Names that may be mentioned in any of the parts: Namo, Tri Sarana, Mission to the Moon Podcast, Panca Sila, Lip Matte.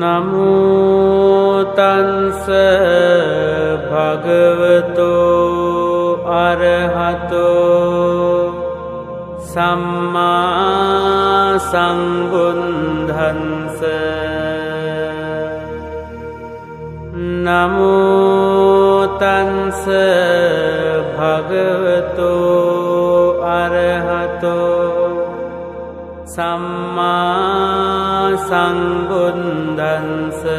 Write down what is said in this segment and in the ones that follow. นะโมตัสสะภะคะวะโตอะระหะโตสัมมาสัมพุทธัสสะนะโมตัสสะภะคะวะโตอะระหะโตสัมมาสัมพุทธัสสะ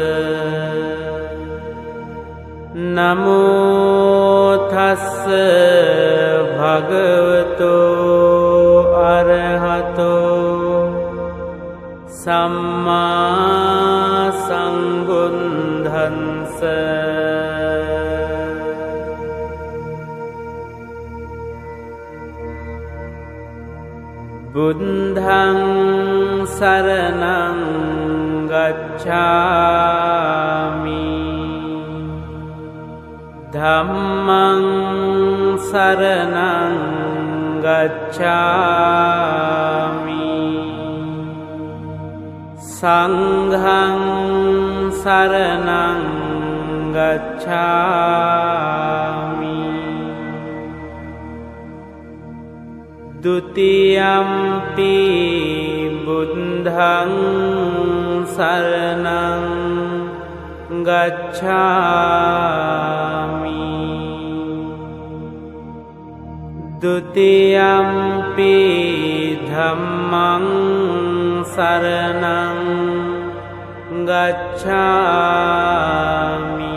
นะโมทัสสะภะคะวะโตอะระหะโตสัมมาสัมพุทธัสสะบุตถังสรณังกัจฉามิธัมมังสรณังกัจฉามิสังฆังสรณังกัจฉามิดุติยัมปิบุตถังสรณังกัจฉามิดุติยัมปิธัมมังสรณังกัจฉามิ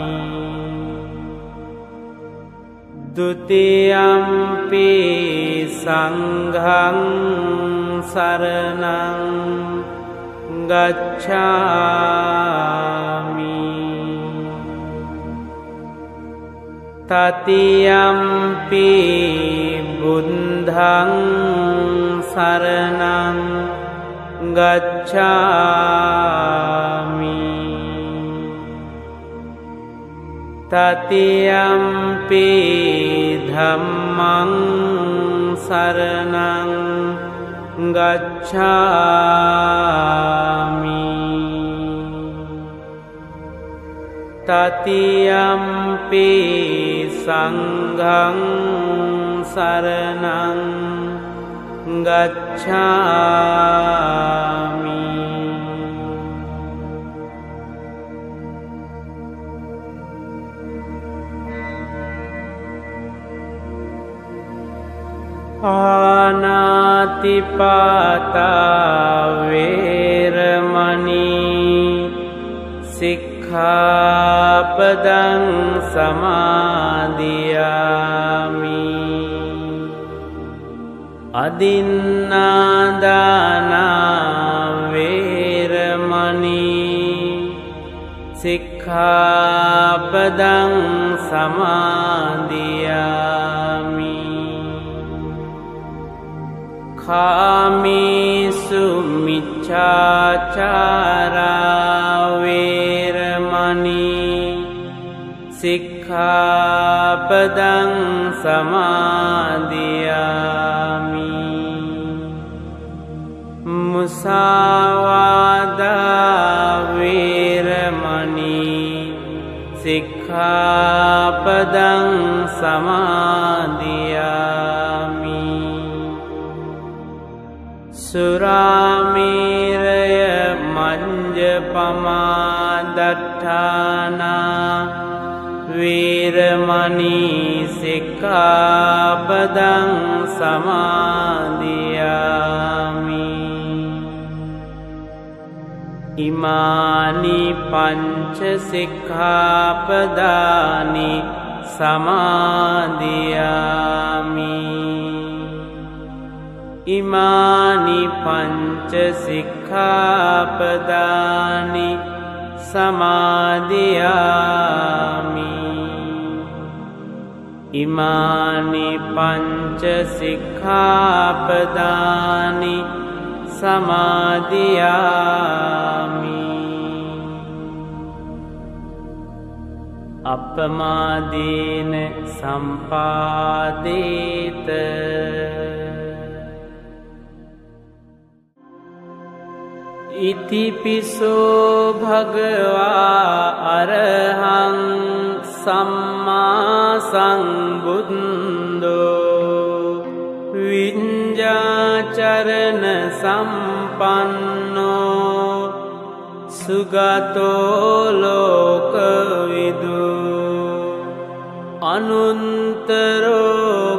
ดุติยัมปิสังฆังสรณังกัจฉามิตัติยัมปิบุตถังสรณังกัจฉามิตัติยัมปิธัมมังสรณังกัจฉามิตัติยัมปิสังฆังสรณังกัจฉามิอานาติปาตาเวรมณีสิกขาปดังสมาดิยามิอดินนาดานาเวรมณีสิกขาปดังสมาดิยามิคามิสุมิจฉาจาราเวรมณีสิกขาปดังสมาดิยามิมุสาวาทาเวรมณีสิกขาปดังสมาดิยามิสุรามิรยมัญจปมาดัฏฐานาเวรมณีสิกขาปดังสมาดิยามิอิมานิปัญจสิกขาปดานิสมาดิยามิอิมานิปัญจสิกขาปดานิสมาดิยามิอิมานิปัญจสิกขาปดานิสมาดิยามิอัปมาดีนสัมปาดิต อิปิโสภะคะวะอะระหังสัมมาสังบุตโตวิญญาจารณสัมปันโนสุขโตโลกวิดูอนุนตโร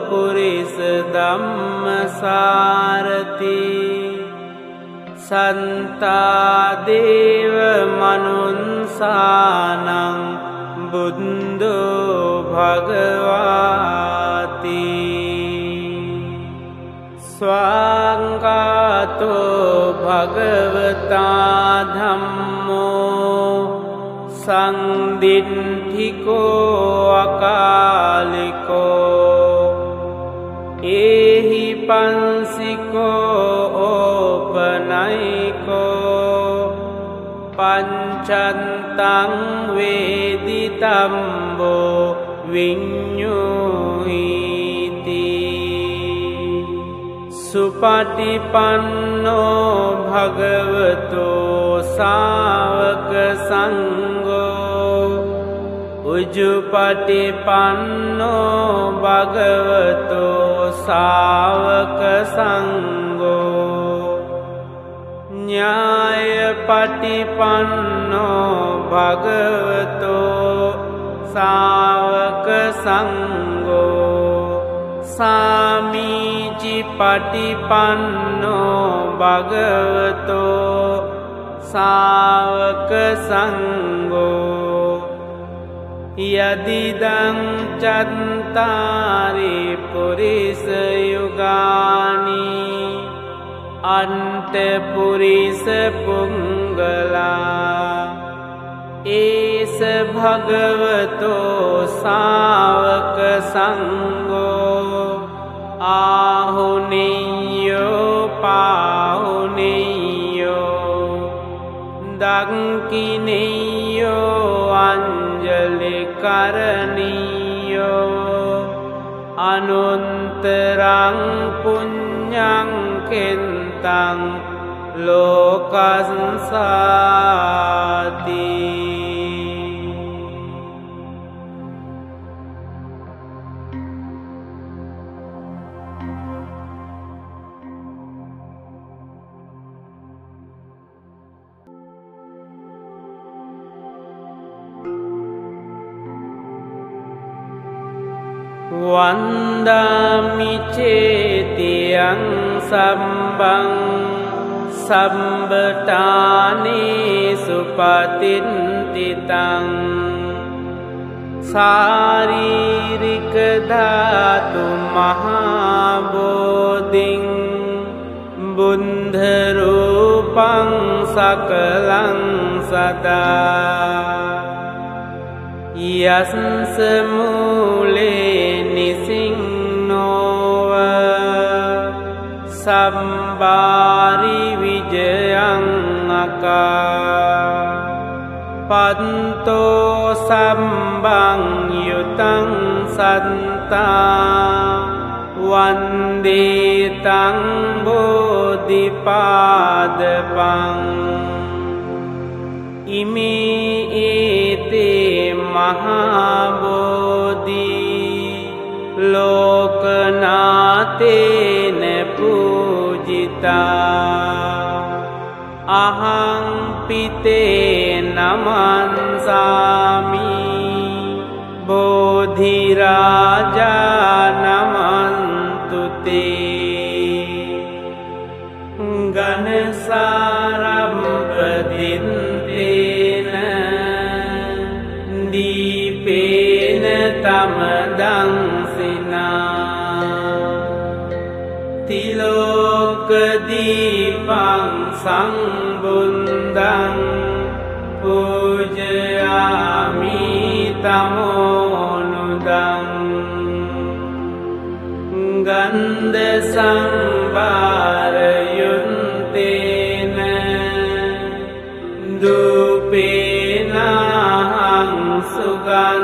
ปุริสธัมมสารติสันตาเดวมนุนสานังบุตโตภะคะวาติสวากาโตภะคะวะตาธัมโมสังดิฏฐิโกอะกาลิโกเอหิปันสิโกโอปนัยโกปัญจันตังเวดิตัมโบวิญญุหิสุปฏิปันโนภะคะวะโตสาวกสังโฆอุจจุปฏิปันโนภะคะวะโตสาวกสังโฆญายปฏิปันโนภะคะวะโตสาวกสังโฆสามีจิปฏิปันโนภะคะวะโตสาวกสังโฆยะติดังจัตตาริปุริสยุกานิอันเตปุริสปุงกลาเอสภะคะวะโตสาวกสังโฆอาหุนิโยปาหุนิโยดังกินิโยอัญเจลิกรณิโยอนุนตรังปุญญังเขนตังโลกัสสาติวันดามิเจติยังสัมบังสัมปทานิสุปฏินติตังสารีริกธาตุมหาโบธิงบุณฑรูปังสักลังสตายะสมูเลนิสิงโนวะสัมบาริวิเจยังอกาปันโตสัมบังยุตังสันตาวันดีตังโบธิปาดปังอิมิเตมหาโบธิโลกนาเตนปูจิตาอะหังปิเตนะมันสามิโบธิราจานะมันตุเตกันสารปดินตัมดังสินาติโลกดีปังสังบุญดังปูจยามิตโมนุดังกันเดสังบารยุนเตนะดูเปนาหังสุกัน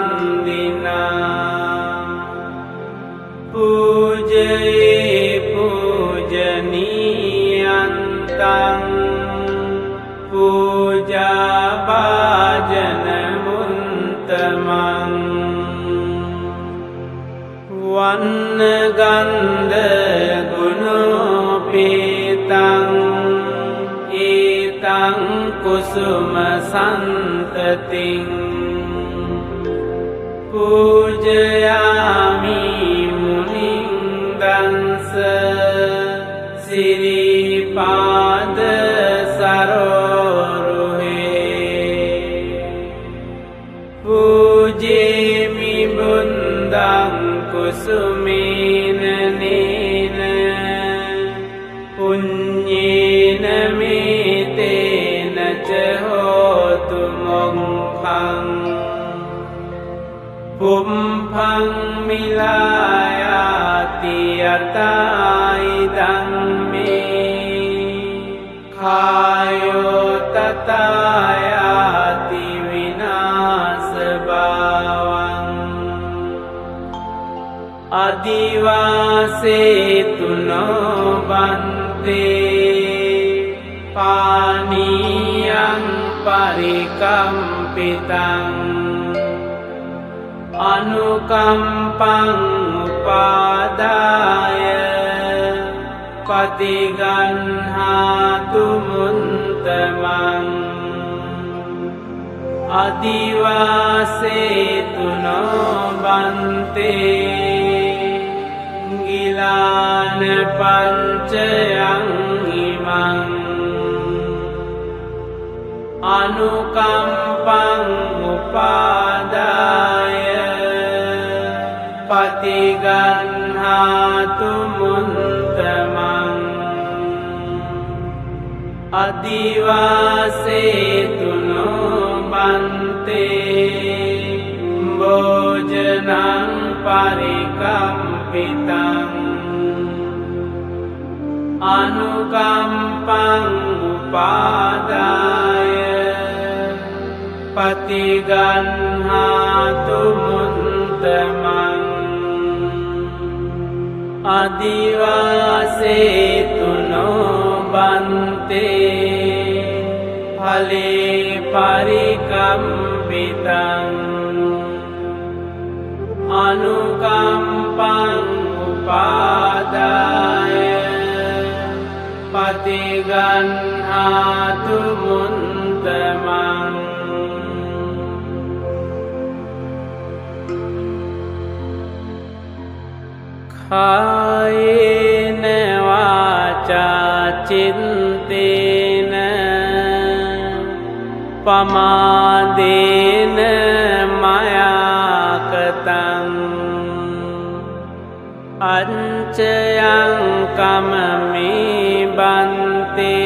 วันกันเดกุโนปิตังอิตังกุสุมสันตติงปูจยามิมุนิงดันเสสิริปาดสารรุเหปูจิมิบุนดังกุสุมินนินปุญญินมิเตนะเจโหตุมงคังปุมพังมิลายาติยตาอิดังมิคายโยตตายาติวินาสบาวังอดิวาเสตุโนบันเตปานิยังปริกัมปิตังอนุกัมปังอุปาดายปฏิกันหาตุมุนตมังอดิวาเสตุโนบันเตกิลานปัญจยังอิมังอนุกัมปังอุปาดายปฏิกันหาตุมุนตมังอดิวาเสตุโนบันเตโบจนังปริกัมปิตังอนุกัมปังอุปาดายปฏิกันหาตุมุนตมังอดิวาเสตุโนบันเตภลิปริกัมปิตังอนุกัมปังอุปาดายปฏิกันหาตุมุนตมังกายเนวาจาจินติเนปมาดีเนมายากตังอัญเชยังกัมมิบันติ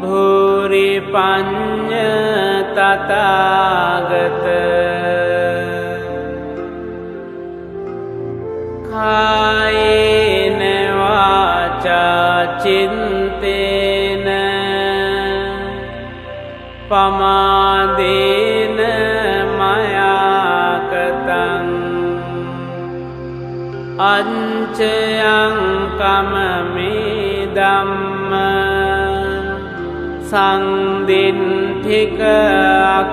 ภูริปัญญตตากตกายเนวาจาจินติเนปมาดีเนมายากตังอัญเชยังกัมมิดัมมาสังดินทิกา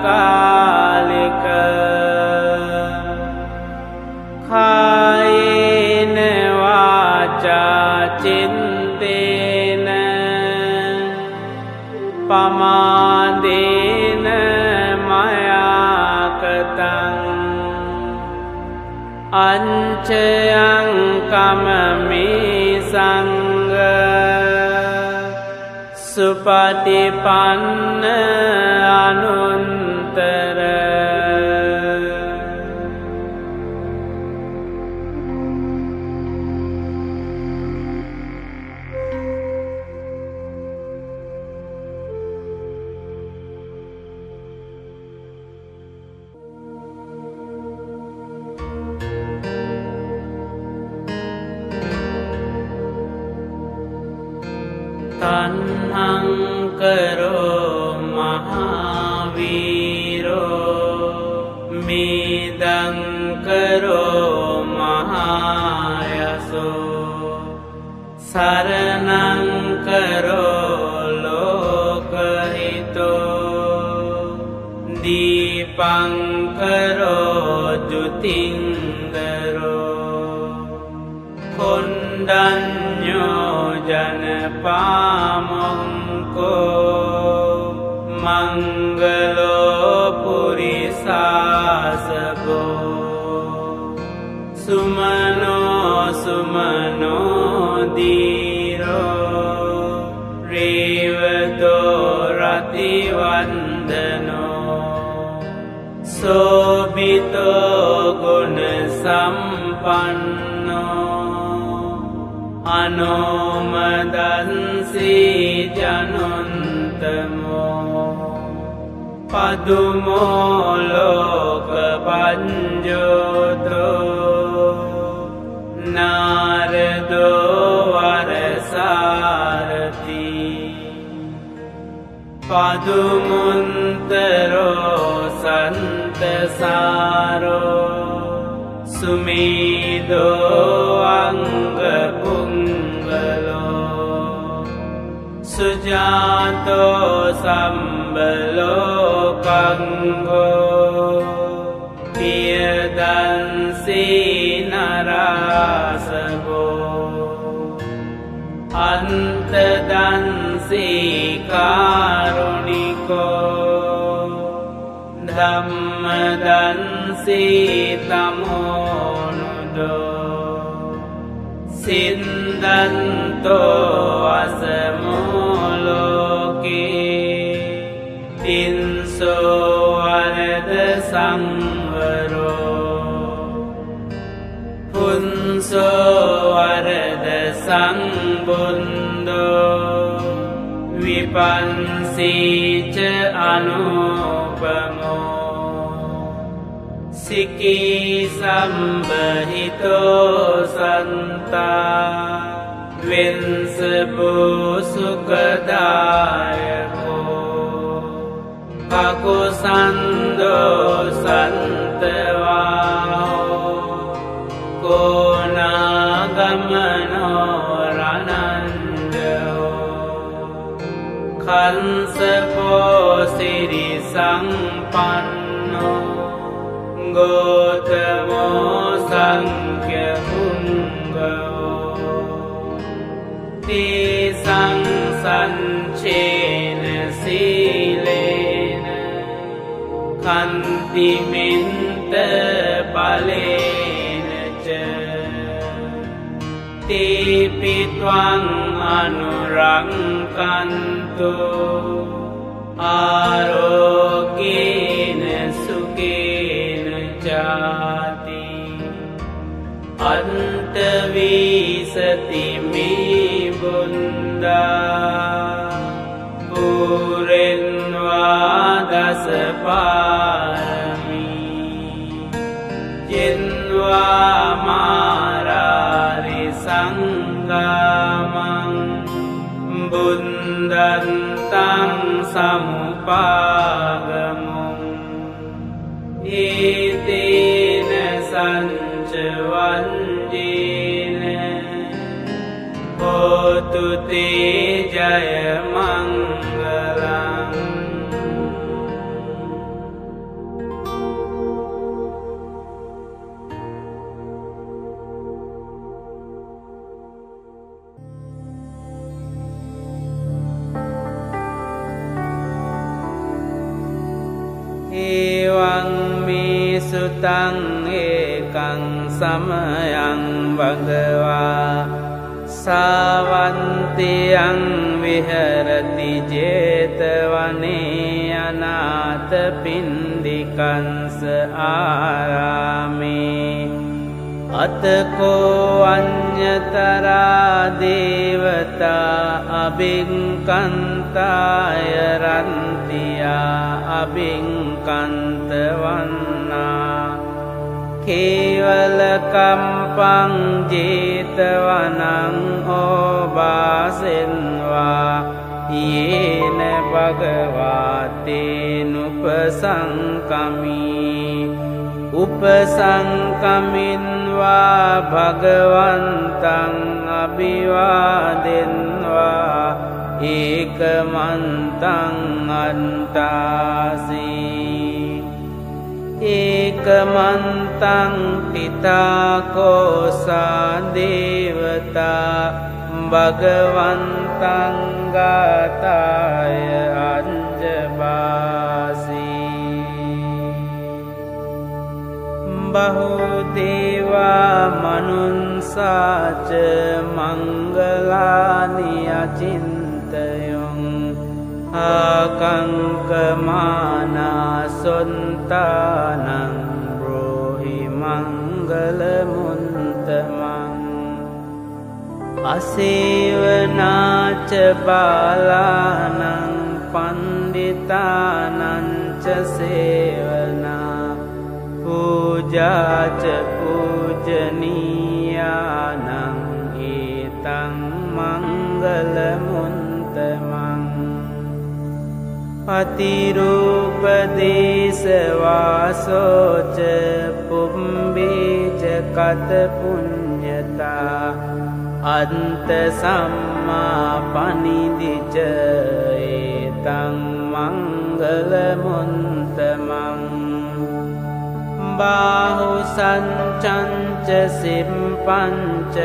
กาลิกกายเนวาจาจินติเนปมาดีเนมายากตังอัญเชยังกัมมิสังฆสุปฏิปันโนอนุตตระตัณหังกโรมหาวีโรมิดังกโรมหายโสสารนังกโรโลกหิโตดีปังกโรจุติงกโร धन्यो जन पामंको मंगलो पुरिसासको सुमनो सुमनो धीरो रेवतो रतिवंदनो शोभितो गुण संपन्नो अनुमदंसि जनुन्तमो पदुमो लोकपञ्जोतो नारदो वरसारथि पदुमुन्तरो सन्तसारो सुमेदो अंगपुंगलो सुजातो संबलो कंगो पियदंसी नरासगो अंतदंसी कारुणिको धम्मदंसी तमोनुदो सिंदन्तो असमो लोके तिंसो वरद संवरो पुंसो वरद संबुन्दो विपंसी च अनुपमो सिकी संबहितो संता विंसपो सुखदायको काकुसंदो संतवाहो को नागमनो रनन्दो कंसपो सिरि संपन्नो गोतमो संख्यपुंगो तेसं संचेन सीलेन कांतिमिंत बलेन च ते पित्वं अनुरंकंतो आरोग्येन सुखेन चाति अंतविसति मे बुंदा पूरेन्वादस पारमी जिन्वा मारारि संगमं बुंदन्तं समुपागमं एतेन संचवन्जेन होतु ते जय मंगलम् एवं मे सुतं एकं समयं भगवा सावन्तियं विहरति जेतवने अनाथपिण्डिकंस आरामे अत को अन्यतरा देवता अभिङ्कन्ताय रन्तिया अभिङ्कन्तवन्ना केवलकम्पं जेतवनं ओबासिन्वा येन भगवा तेनुपसङ्कमी उपसङ्कमिन्वा भगवन्तं अभिवादिन्वा एकमन्तं अन्तासि เอกมันตังปิตาโกสาเดวตาบกวันตังกาตายอัญจบาสีบะหูเทวามนุนสาจมังกลานิยจินตยงอากังกมานาสนตานังโรหิมังกลมุนตมังอาศิวนาจบาลานังปันดิตานันจเสวนาปูจาจปูจนียานังอิตังมังกลมุนตมังปฏิรูปเดสวาโสจปุมบีจกัตปุญญตาอันตสัมมาปณิธิเจตังมังกลมุนตมังบาหุสัญชัญจสิมปัญจ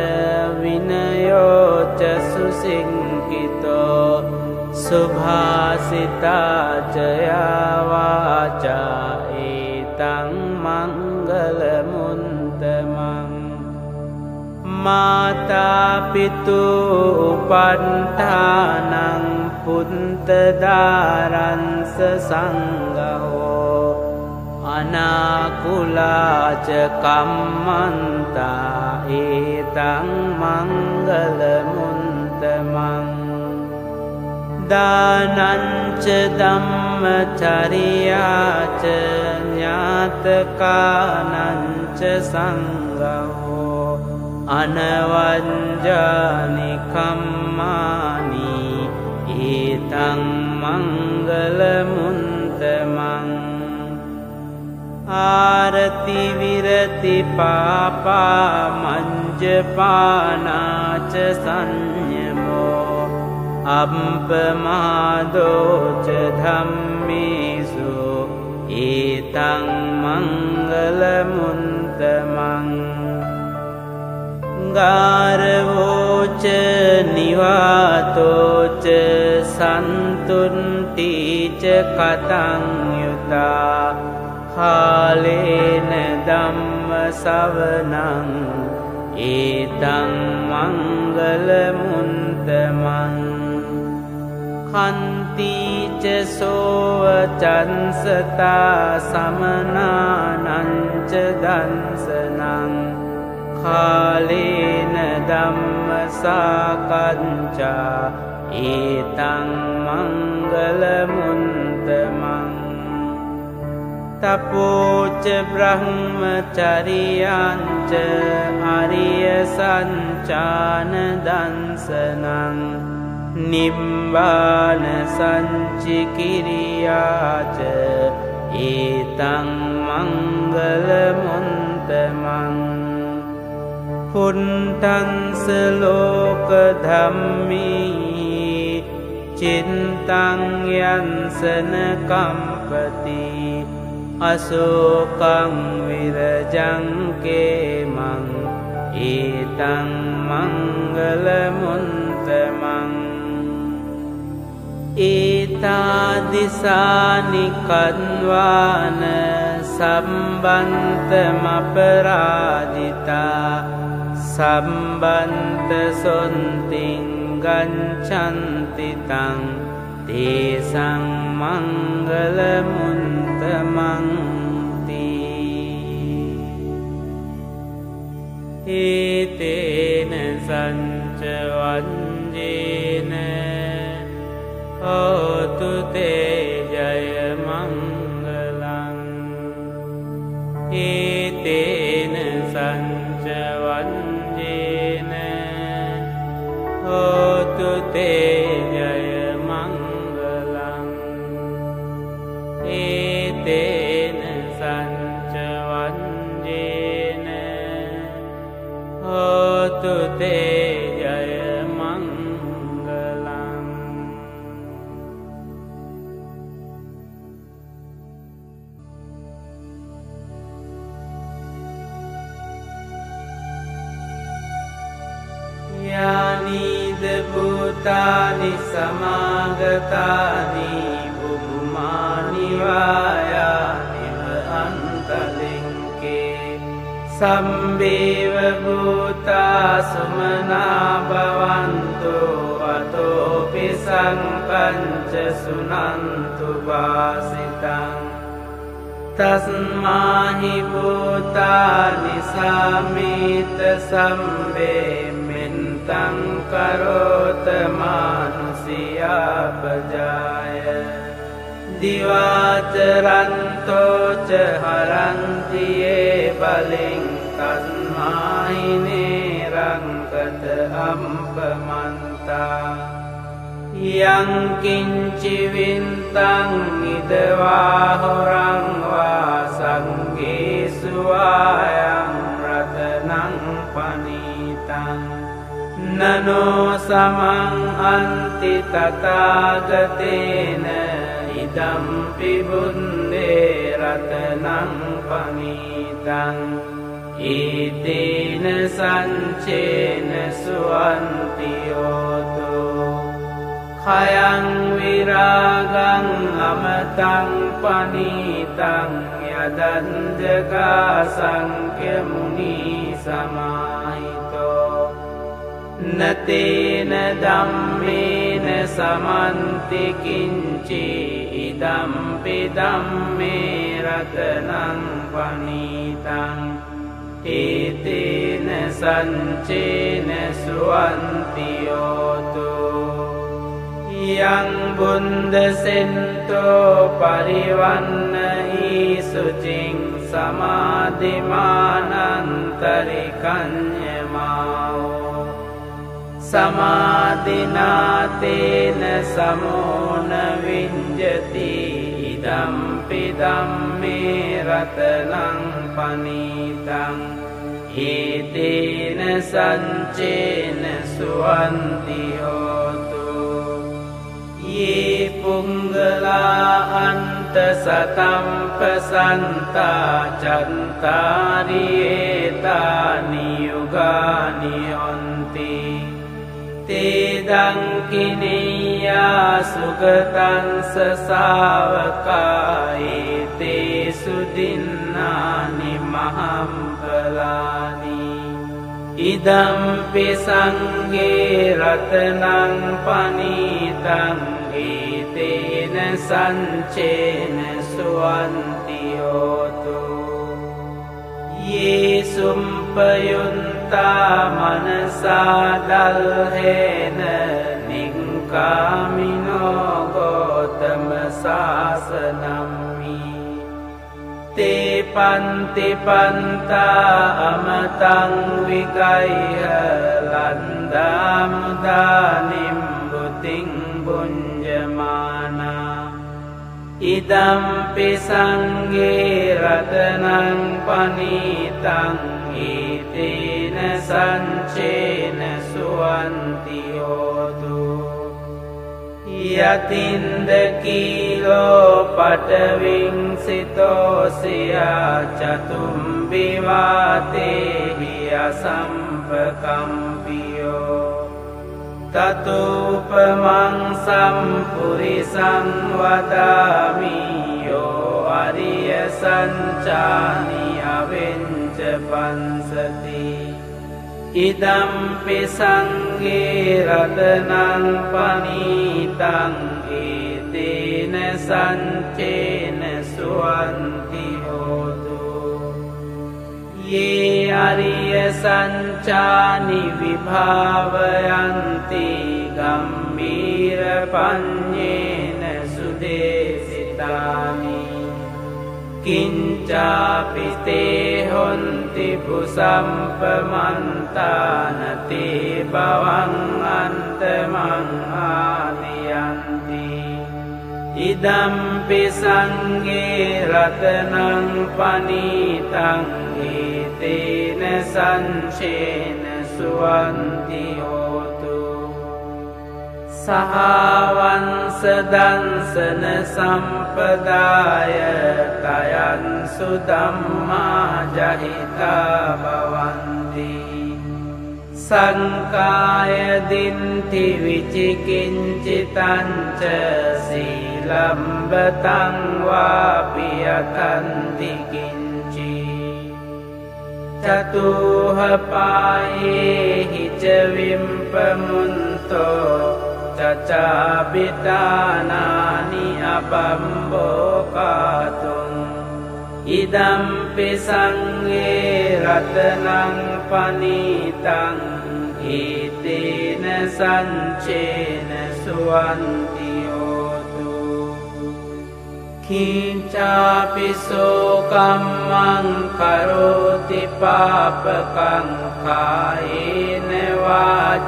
วินโยจสุสิงกิโตสุภาสิตาจยาวาจาอิตังมังกลมุนตมังมาตาปิตุปันธานังพุนตดารันสสังกโหอนาคุลาจกัมมันตาอิตังมังกลมุนตมังดานัญจดัมมจาริยาจญาตกานัญจสังฆาโหอนาวัญญานิคัมมานิอิตังมังกลมุนตมังอารติวิรติปาปามัญจปานาจสัญญโมอัปปมาโดจธัมมิสุอิตังมังกลมุนตมังการโวจนิวาโตจสันตุนติจคตังยุตาฮาเลนดัมมสวนังอิตังมังกลมุนตมังขันติเจโสจันสตาสมนานันจดันสนังคาลีนดัมมสากัญจาอิตังมังกลมุนตมังตปุจบรหมจาริยัญจอริยสัญจานดันสนังนิมบานสัญจิกิริยาจอิตังมังกลมุนตมังพุนทันสโลกธัมมีจินตังยันสนกัมปติอโศกังวิรจังเกมังอิตังมังกลมุนตมังอิตาดิสานิคันวานสัมบันตมัปราดิตาสัมบันตสนติงกัญชันติตังติสังมังกลมุนตมังติอิเตนะสัญจวัญจีนะโหตุเตยยมังกลังอิเตนะสัญจวัญจีนะโหตุเตยยมังกลังอิเตนะสัญจวัญจีนะโหตุเต भूतानि समागतानि भुवमानि वायानि अन्तलिङ्गे सम्भेव भूता सुमना भवन्तु अतोऽपि सम्पञ्च सुनन्तु वासितम् तस्माहि भूतानि समेत सम्भेव तं करोत मानुषिया प्रजाय दिवा चरन्तो च हरन्ति ये बलिं तस्मै निरङ्गत अपमन्ता यं किञ्चि विन्तं निदवाहुरं वा सङ्गेषु वायं रत्नं पनीतम् ननो समं अन्ति तथागतेन इदं पिबुन्दे रत्नं पनीतं एतेन सञ्चेन सुवन्ति योतो खयं विरागं अमतं पनीतं यदञ्जगासङ्ख्यमुनिसमाहितो न तेन धम्मेन समन्ति किञ्चिदमपि धम्मे रत्नं पनीतं एतेन सञ्चेन सुवन्ति योतो यं बुन्दसिन्तो परिवन्नहि शुचिं समाधिमानन्तरिकन्यमाम् समाधिनातेन समो न विञ्जति इदं पिदम्मे रत्नं पनीतं एतेन सञ्चेन सुवन्ति योतो ये पुङ्गला अन्तसतं प्रसन्ता चन्तानि एतानि युगानि अन्ति तेदं किनेया सुगतं ससावकाये ते सुदिन्नानि महाम्बलानि इदं पि संगे रत्नं पनीतं एतेन सञ्चेन सुवन्ति योतो ये सुम्पयुन्ता मनसा दल्हेन निङ्कामिनो गौतमशासनं हि ते पन्ति पन्ता अमतं विगह्य लन्दामुदानीं बुद्धिं भुञ्जमाना इदं पि संगे रत्नं पनीतं एतेन सञ्चेन सुवन्ति योतो यतिन्दकिलो पटविंसितोऽसिया चतुम्बि वा ते हि असम्पकम्पियो ततोपमं सम्पुरिसं वदामि यो अर्यसञ्चानि अविञ्चपंसति इदं पि संगे रत्नं पनीतं एतेन सञ्चेन सुवन्ति योतो ये अर्यसञ्चानि विभावयन्ति गम्भीरपञ्चेन सुदेशितानि किञ्चापि ते हन्ति भुसम्पमन्ता न ते भवन्तमन्तादियन्ति इदं पि संगे रत्नं पनीतं एतेन सञ्चेन सुवन्ति योतो सहावंसदंसन सम्पदाय तयं सुदम्मा जहिता भवन्ति สังกายดินทิวิจิกินจิตันเจสีลัมบตังวาปิยตันติกินจิจตุหปายหิจวิมปมุนโตจจาปิตานานิอปัมโบกาตุงอิดัมปิสังเอรัตนังปณิตังอิติเนสัญเชนสุวันติโอตุขิงจาปิโสกัมมังคโรติปาปกังกายเนวา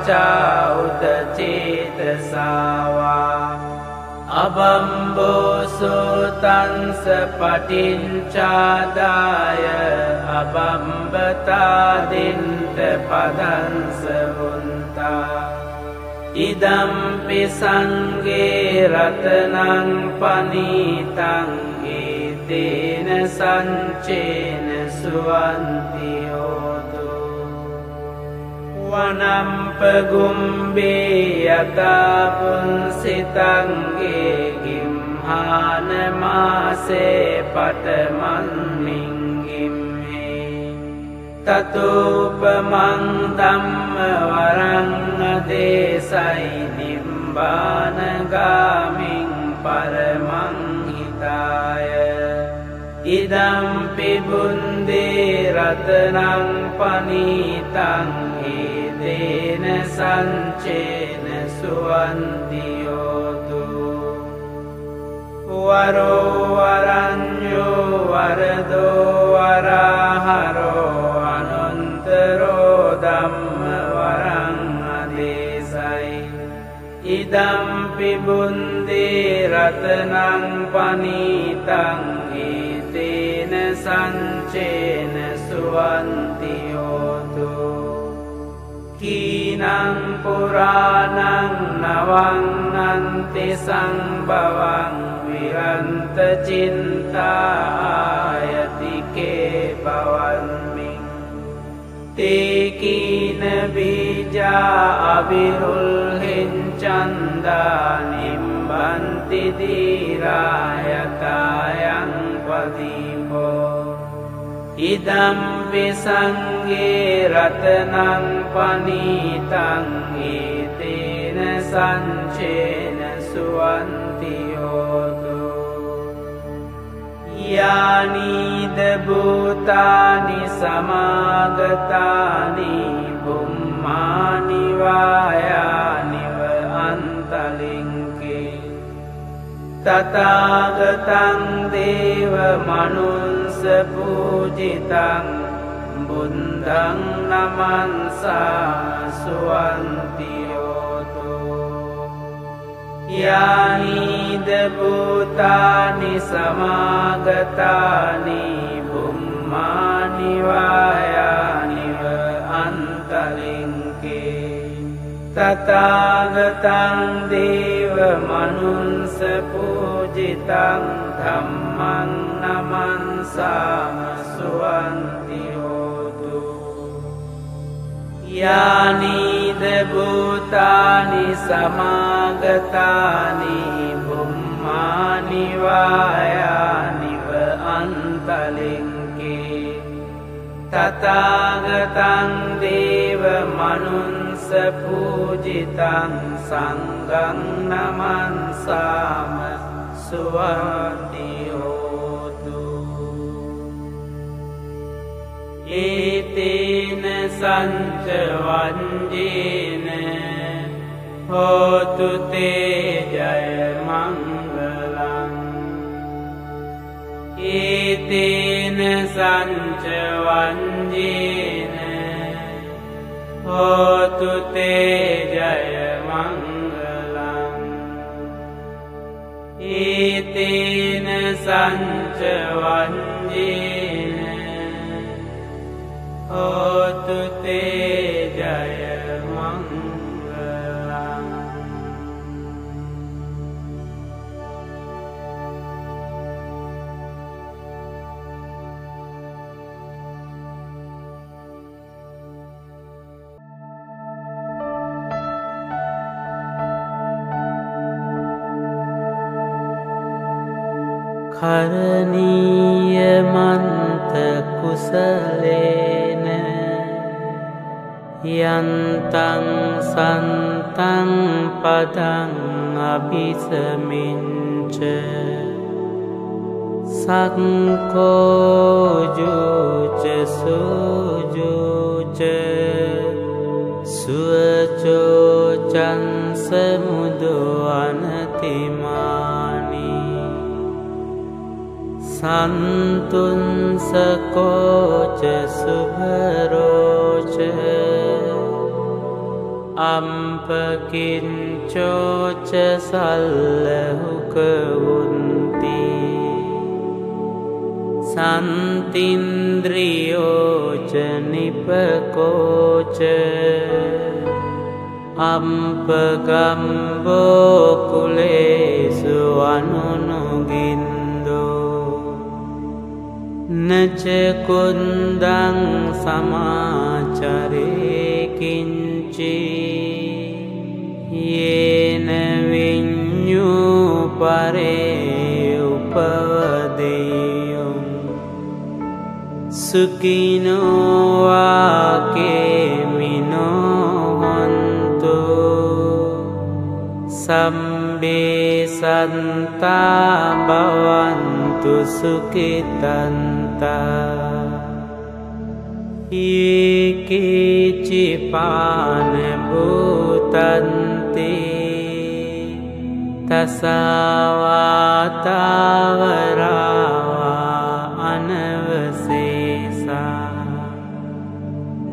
จาอุตจิตสาวาอบำโบสุตันสปตินชาดายอบำบตาดินเตปดันสหุนตาอิดัมปิสังเกรัตนังปณิตังอิติเนสัญเชนสุวันติโอตุวนัมปกุมบียตาปุนสิตังเกกิมหานมาเสปตมันนิงกิมเฮตตุปมังตัมวรังเดสัยนิมบานกามิงปรมังหิตายอิดัมปิบุนเดรัตนังปณิตังอิเตนะสัญเชนะสุวันติโยตุวโรวรัญโยวรโดวราหโรอนุนตโรดัมมวรังอเดสัยอิดัมปิบุนเดรัตนังปณิตังอิเนสัญเชนสุวันติโอตุคีนังปุรานังนวังนันติสังบวังวิรันตจินตายติเกปวันมิงติคีนบิจาอวิรุลหินจันดานิมบันติดีรายตายังปฏิอิดัมปิสังเกรัตนังปณิตังอิติเนสัญเชนสุวันติโยตุยานิดบูตานิสมากตานิบุมมานิวายานิวอันตลิงกิตถาคตังเทวมนุนสปูจิตังบุญดังนามันสาสุวันติโอตุยานิดบูตานิสมากตานิบุมมานิวายานิวอันตลิงกิตถาคตังเทวมนุนสปูจิตังธัมมังนามันสามสุวันติโอตุยานิเดบูตานิสมากตานิบุมมานิวายานิวอันตลิงกิตถาคตังเทวมนุนสปูจิตังสังฆังนามันสามสุวันติโอตุอิติเนสัญจวันจีเนโหตุเตจัยมังคลังอิติเนสัญจวันจีเนโหตุเตจัยมังอิติเนสัญจวันจีเนโหตุเตจัยมังคลัง කරණීය මන්තකුසලේන යන්තං සන්තං පදං අභිසමින්ච සංකෝජුච සුජුච සුවචෝචන් සමුදු අනතිමානි සන්තුන් සකෝච සුභරෝච අම්පකින්චෝච සල්ලහුකවුන්ති සන්තින්ද්‍රියෝච නිපකෝච අම්පගම්බෝ කුලේසු අනුනුගින්දෝ නච කුන්දං සමාචරේ කිංචි යේන විඤ්ඤෝ පරේ උපදේයෝ සුඛිනෝ ආකේමිනෝ හන්තෝ සම්බේ සන්තා භවන්තු සුඛිතන්තා ये केचिपान भूतन्ते तसावातावरावा अनवसेसा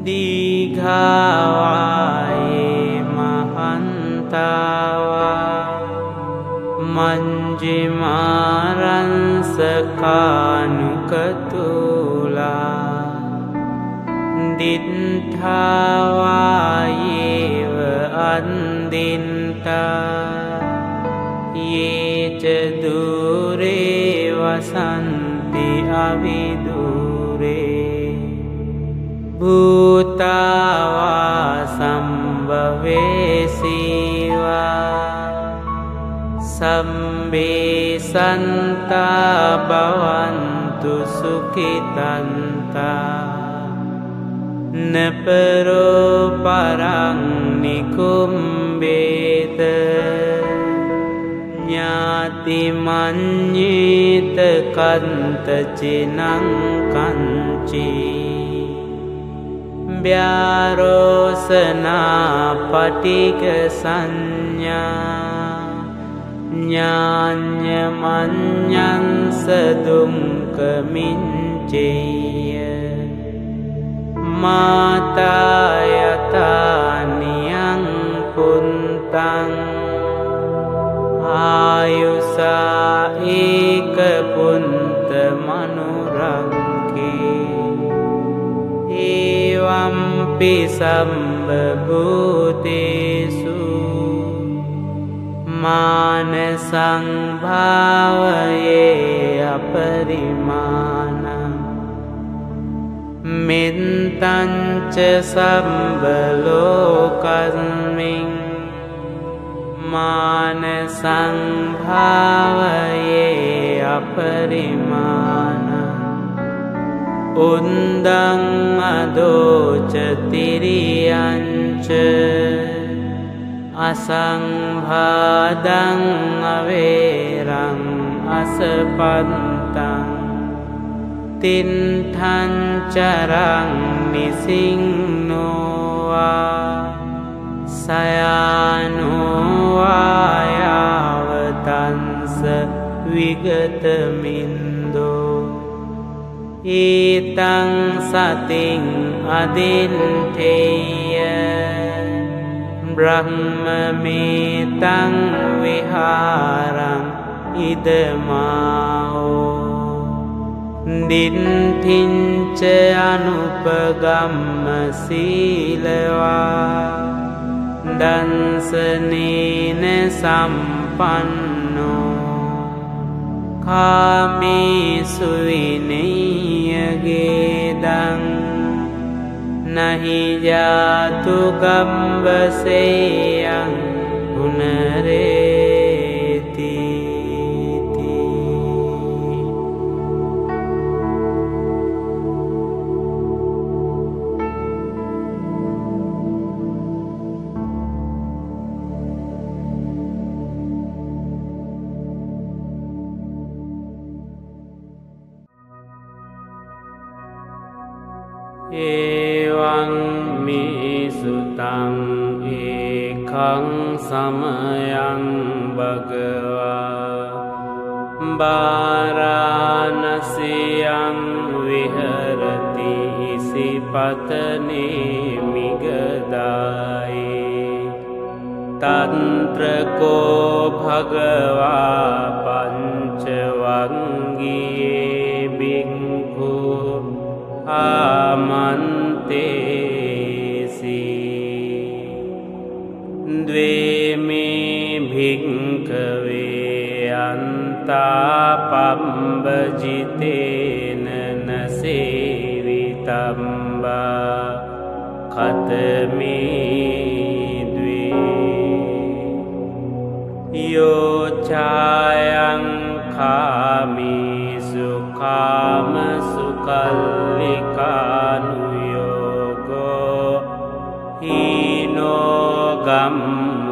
दीघावाये महांतावा मंजिमारंसकानुकतुला दिन्धावायेव अन्दिन्ता ये च दूरे वसन्ति अविदूरे भूतावा सम्भवेसिवा सम्भे सन्ता भवन्तु सुखितन्ता न परो परं निकुम्भेत ज्ञातिमन्येत कन्तचिनं कञ्चि व्यारोसना पटिकसंज्ञा ज्ञानमन्यं सदुङ्कमिञ्चेय मातायतानियं पुंतं आयुषा एकपुंतमनुरंके एवं पि सम्भूतेषु मानसं भावये अपरिमाणम् मिन्तं च सम्भलोकस्मिन् मानसं भावये अपरिमाणं उन्दं अदोच तिर्यं च असंभादं अवेरं असपन्तं तिन्ठं चरं निसिंनोवा सयानोवा यावतंस विगतमिन्दो एतं सतिं अदिन्ठेय ब्रह्ममेतं विहारं इदमाहो दिन्थिञ्च अनुपगमशीलवा दंसनेन सम्पन्नो कामेषु विनय्यगेदं नहि जातु गम्भसेयं गुणरेति। เอวังมิสุตังเอขังสัมยังภะคะวาวาราณสียังวิหรติสิปัตเนมิกดายตันตรโกภะคะวาปัญจวังคีภิกขุอามันเตสีดเวมิภิกขเวอันตาปัมปจิเตนะนะเสวิตัมบาขัตมิดเวโยชายังคามิสุขามสุขัลลิกานุโยโกหิโนกัมโม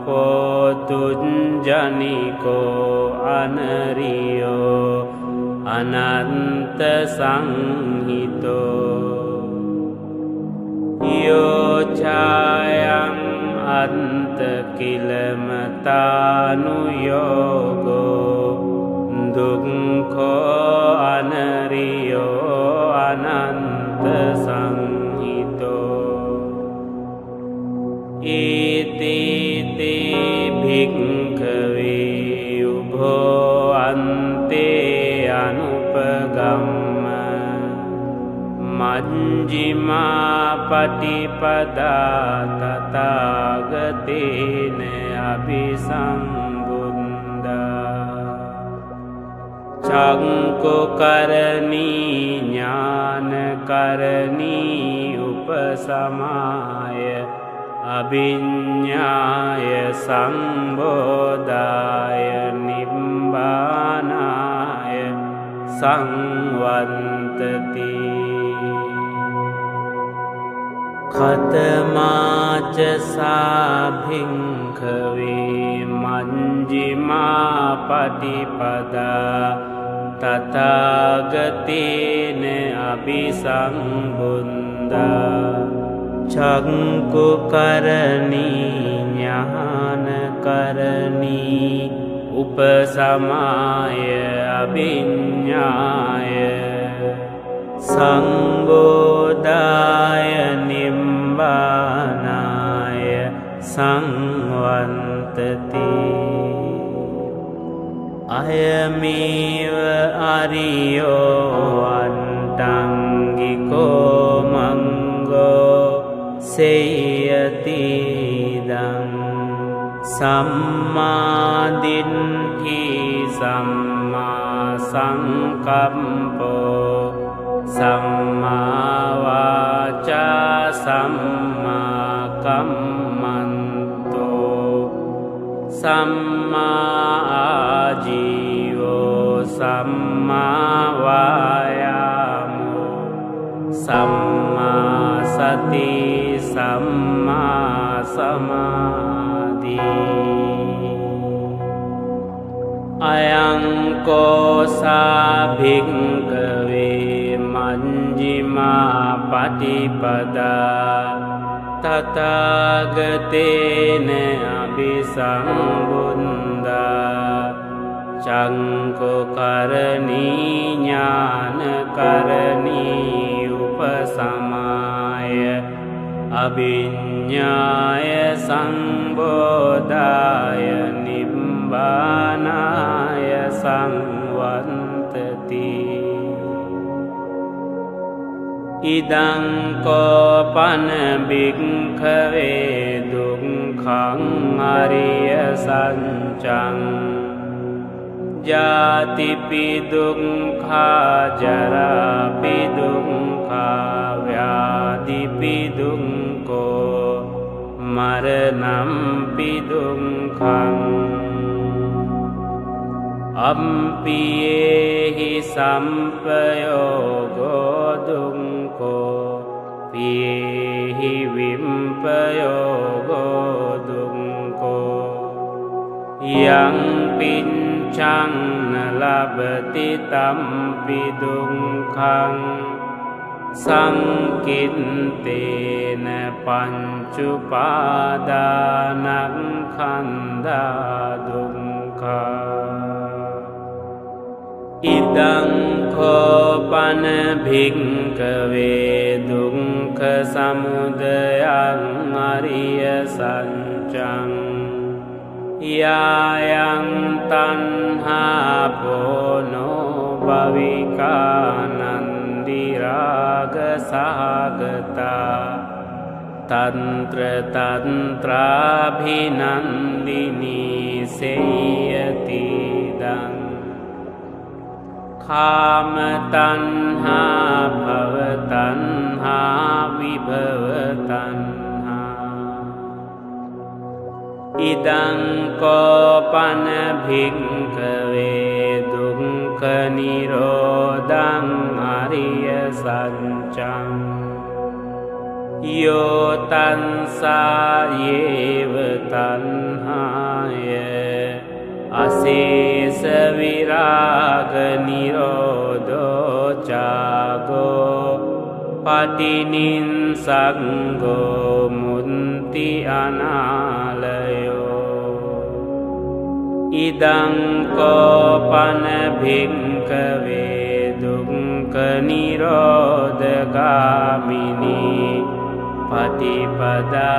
โพตุญญานิโกอนาริโยอนันตสังหิโตโยชายังอันตกิลมตานุโยโกทุกขอนาริโยอนันตสังหิโตอิติติภิกขเวอุโภอันเตอนุปกัมมามัจจิมาปฏิปดาตถาคตเนอภิสัมบุนดาชังโกกรณีญาณกรณีอุปสมายอภิญญายสัมโบธายนิพพานายสังวัตติขัตมาจสาภิกขเวมัญจิมาปฏิปดาตถาคตเนอภิสัมบุนดาชังกุกรณีญาณกรณีอุปสมายอภิญญายสังโบธายนิมบานายสังวันตติอยมีวอาริโยอันตังกิโกมังโกเสยติดังสัมมาดินทิสัมมาสังกัปโปสัมมาวาจาสัมมากัมมันโตสัมมาอาจีโวสัมมาวายามโมสัมมาสติสัมมาสมาธิอายังโกสาภิกขเวมัญจิมาปฏิปดาตถาคตเนอภิสัมบุนดาชังโกกรณีญาณกรณีอุปสมายอภิญญายสังโบธายนิพพานายสังวันตติอิดังโกปันภิกขเวทุกขังอริยสัจจังญาติปิทุกขาจราปิทุกขาวิญญาติปิทุกโกมรณัมปิทุกขังอัมปิเยหิสัมปโยโกทุกโกปิเยหิวิมปโยโกทุกโกยังปิญชังนลาบติตัมปิดุงคัง สังกิตเตนะปัญจุปาทานังขันธาทุกขาอิดังโคปันภิกขเวทุกขสมุทัยังอริยสัจจังยายังตัณหาโพโนภวิกานันติราคะสากตาตันตรตันตราภินันดินีเสยติดังคามตัณหาภวตัณหาวิภวตัณหาอิดังโกปันภิกขเวทุกขนิโรธังอริยสัจจังโยตันสาเยวตัณหายอาเสสวิราคนิโรโดจาโกปฏินินสังโฆมุนติอนาลโยอิดังโกปันภิกขเวทุกขนิโรธกามินีปฏิปทา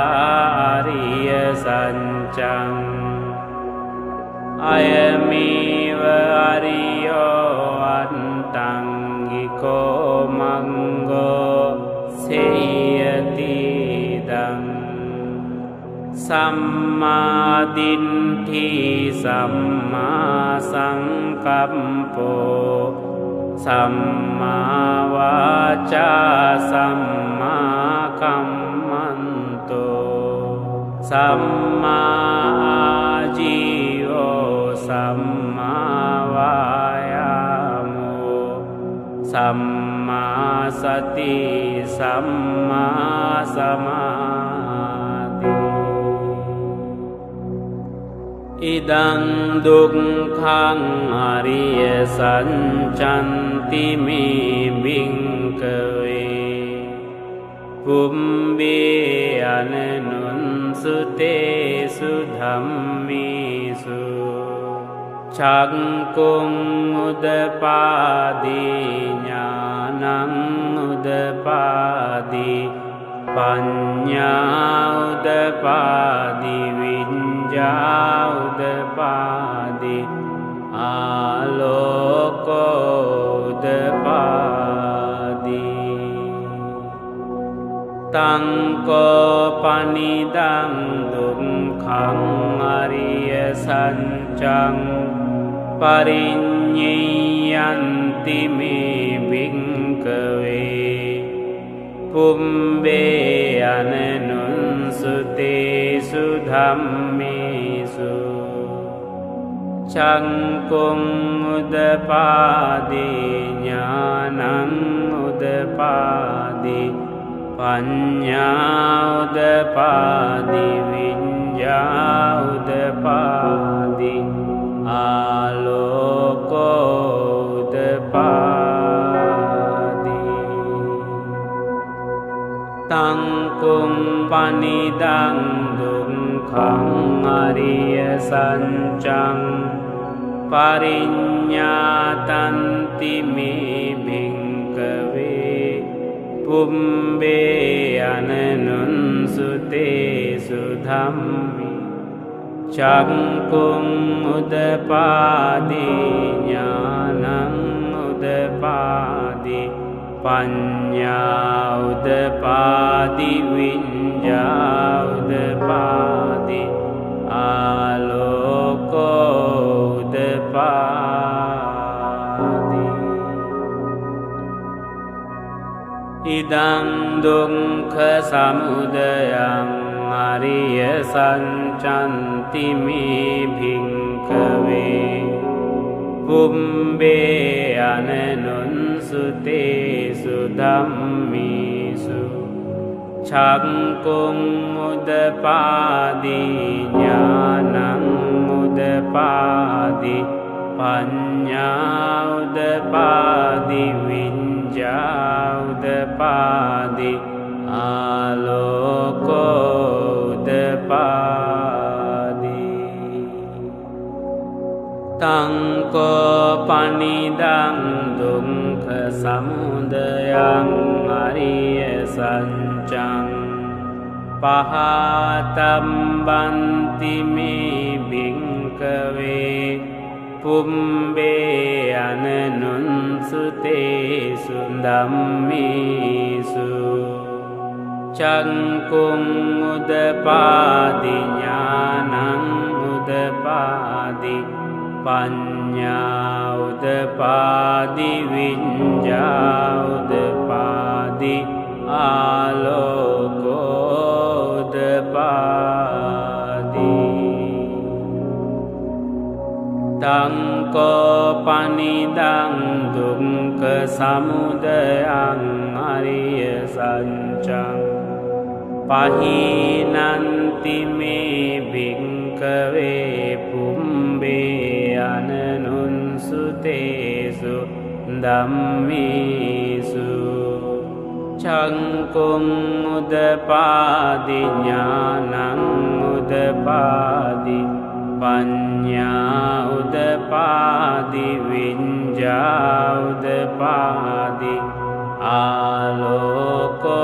อริยสัจจังอายมิวาริโยอันตังกิโกมังโกเสยติดังสัมมาทิฏฐิสัมมาสังกัปโปสัมมาวาจาสัมมากัมมันโตสัมมาอาจีโวสัมมาวายามโมสัมมาสติสัมมาสมาธิอิดังทุกขังอริยสัจจันติมิบิงเกวิภูมิอนุนสุเตสุธัมมิสุชังกุงอุดปาติญาณังอุดปาติปัญญาอุดปาติวิญญาอุดปาติอาโลโกอุดปาติตังโกปนิดังทุกขังอริยสัจจังปริญญิยันติมิภิกขเวภูมิอนุนสุเตสุธัมมิสุชังกุงอุดปาติญาณังอุดปาติปัญญาอุดปาติวิญญาอุดปาติอาโลโกอุดปาติตังคุมปนิดังทุกขังอริยสัจจังปริญญาตันติมิภิกขเวภูมิอนุนสุเตสุธัมมิชังกุงอุดปาติญาณังอุดปาติปัญญาอุดปาติวิญญาอุดปาติอาโลโกอุดปาอิดังทุกขสมุทัยังอริยสัจจันติมิภิกขเวภูมิอนุนสุเตสุธัมมิสุชังกุงอุดปาติญาณังอุดปาติปัญญาอุดปาติวิญ ज्ञानोदपादि आलोकोदपादि तं कोपनिदं दुःखसमुदयं हरिसञ्चं पहातं बन्ति मे भिङ्कवे पुंबे अननुंसुते सुधम्मीसु चंकुं उदपादि ज्ञानं उदपादि पञ्ञा उदपादि विञ्ञा उदपादि आलोको उदपादि तं कोपनिदं दुःखसमुदयं हरिसञ्चं पहिनन्ति मे भिङ्कवे पुंबे अननुंसुतेषु धम्मेषु चंकुं उदपादि ज्ञानं उदपादि पञ्ञा उदपादि विञ्ञा उदपादि आलोको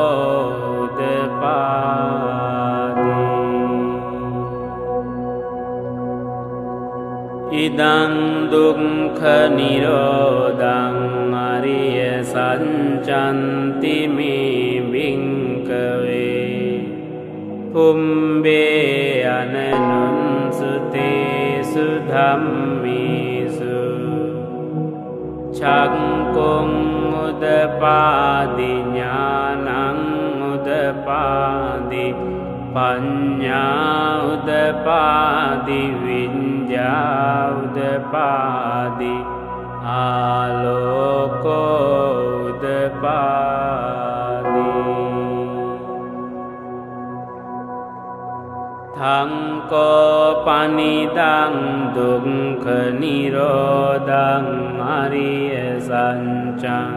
उदपादि इदं दुःखनिरोधं हरिसञ्चन्ति मे भिङ्कवे पुंबे अननुंसुतेषु धम्मेषु चंकुं उदपादि ज्ञानं उदपादि पञ्ञा उदपादि विञ्ञा उदपादि आलोको उदपादि तं कोपनिदं दुःखनिरोधं हरिसञ्चं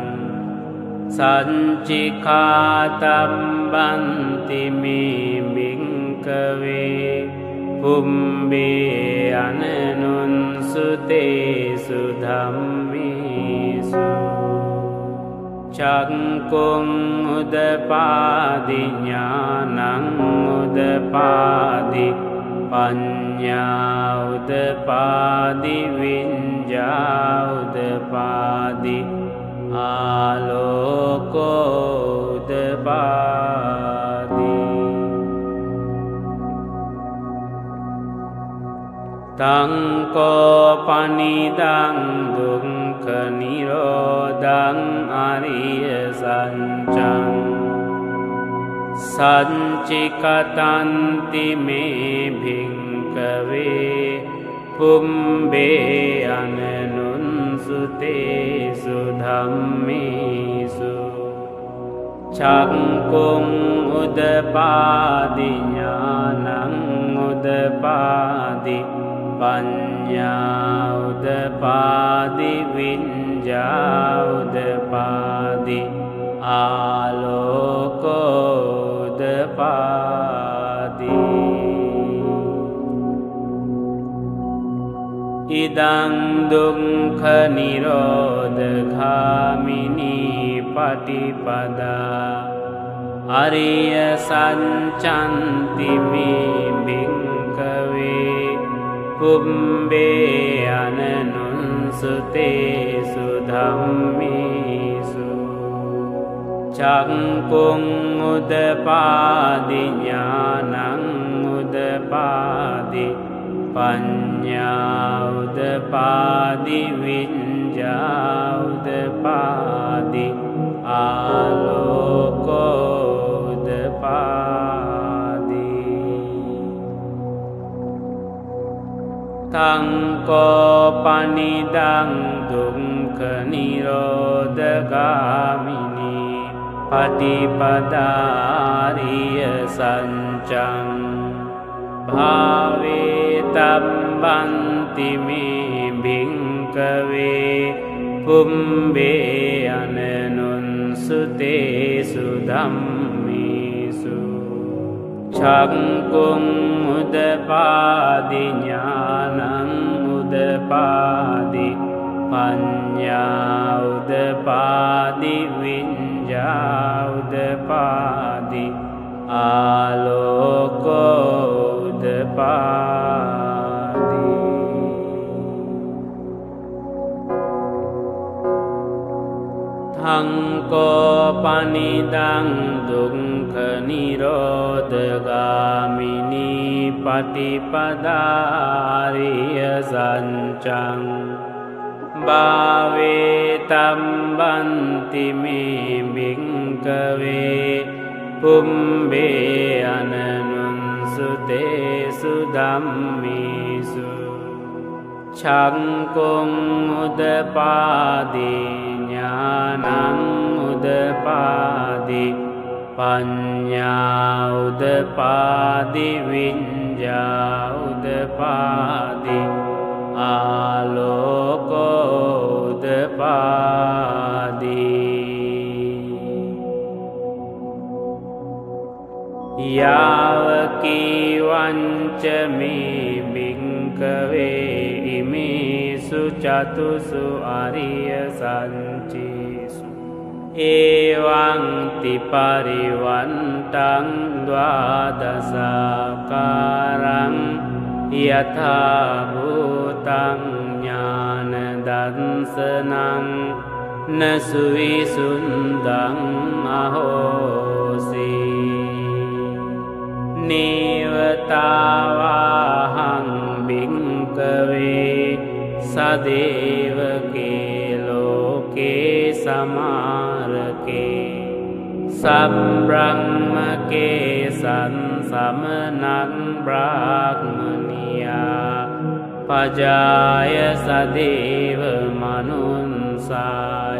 सञ्चिकातं बन्ति मे भिङ्कवे पुंबे अननुंसुतेषु धम्मेषु चंकुं उदपादि ज्ञानं उदपादि पञ्ञा उदपादि विञ्ञा उदपादि आलोको उदपादि तं कोपनिदं दुःखनिरोधं हरिसञ्चं सञ्चिकतन्ति मे भिङ्कवे पुंबे अननुंसुतेषु धम्मेषु चंकुं उदपादि ज्ञानं उदपादि पञ्ञा उदपादि विञ्ञा उदपादि आलोको उदपादि इदं दुःखनिरोधगामिनी पटिपदा हरिसञ्चन्ति मे भिङ्कवे पुंबे अननुंसुतेषु धम्मेषु चंकुं उदपादि ज्ञानं उदपादि पञ्ञा उदपादि विञ्ञा उदपादि आलोको उदपादि तं कोपनिदं दुःखनिरोधगामिनी पटिपदा हरिसञ्चं भावे तं बन्ति मे भिङ्कवे पुंबे अननुं सुतेषु धम्मेषु शङ्कुं मुदपादि ज्ञानं मुदपादि पञ्ञा उदपादि विञ्जा उदपादि आलोको उदपादिทังโกปนิดังดุงขนิโรธกามินีปฏิปดาริยสัญจังบาเวตัมบันติเมบิงกเวภูมิเบอนุนสุเตสุดัมมิสุชังกงอุดปาดิญาณังอุดปาดิปัญญาอุดปาดิวิญญาอุดปาดิอาโลโกอุดปาดิยาวกีวันจมีบิงกเวอิมิสุจตุสุอริยสันติสุเอวังติปริวันตังดวาดสาการังยถาภูตังญาณดันสนังนสุวิสุนดังอโหสินิวตาวาหังบิงกเวสเดวเกโลเกสมารเกสัมรังมเกสันสมนังบรากมณียาปจายสเดวมนุนสา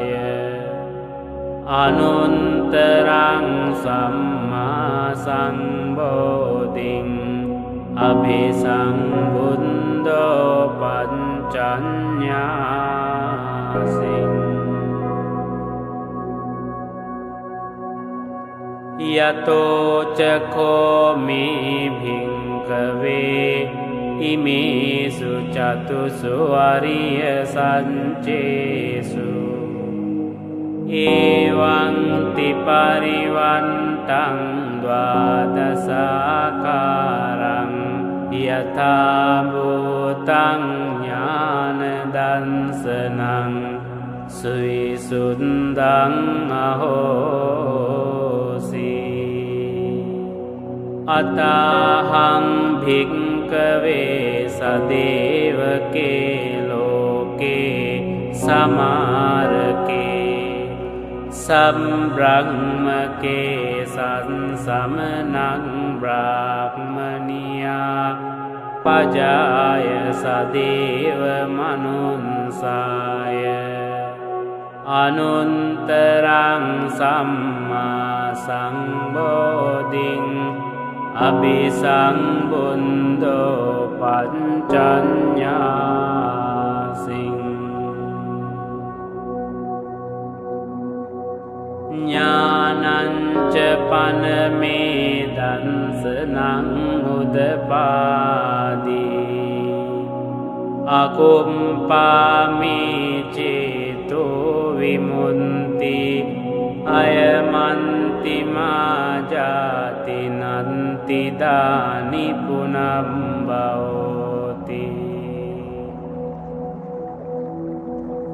ยอนุนตรังสัมมาสังโบติงอภิสังบุนโดปัญจัญญาสิงยะโตจะโคมิภิงกเวอิมิสุจตุสุวาริยสัญเจสุเอวังติปริวันตังดวาดสาการังยถาภูตังญาณดันสนังสุวิสุนดังอโหสิอัตาหังภิกขเวสเดวเกโลเกสมารเกสัมรังมเกสันสมนังบรามณียาปจายสเดวมนุนสายอนุนตรังสัมมาสังโบดิงอภิสังบุนโดปัญจัญญาสิงญาณัญจปนเมดันสนังอุดปาดิอาคุมปามิจิตุวิมุนติอายมันติมาจาตินันติดานิปุนัมบาวติ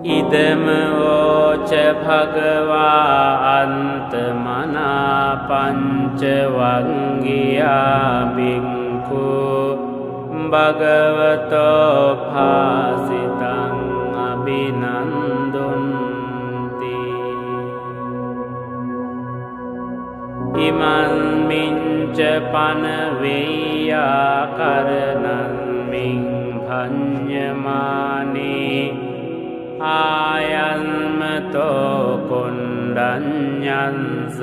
อิเดมโวเชภกวาอันตมนาปัญจวังคียาภิกขุภะคะวะโตภาสิตังอภินันดุนติอิมังมิญจปนเวยาการนังมิงภัญญมานิอายันมโตกุณดัญญันส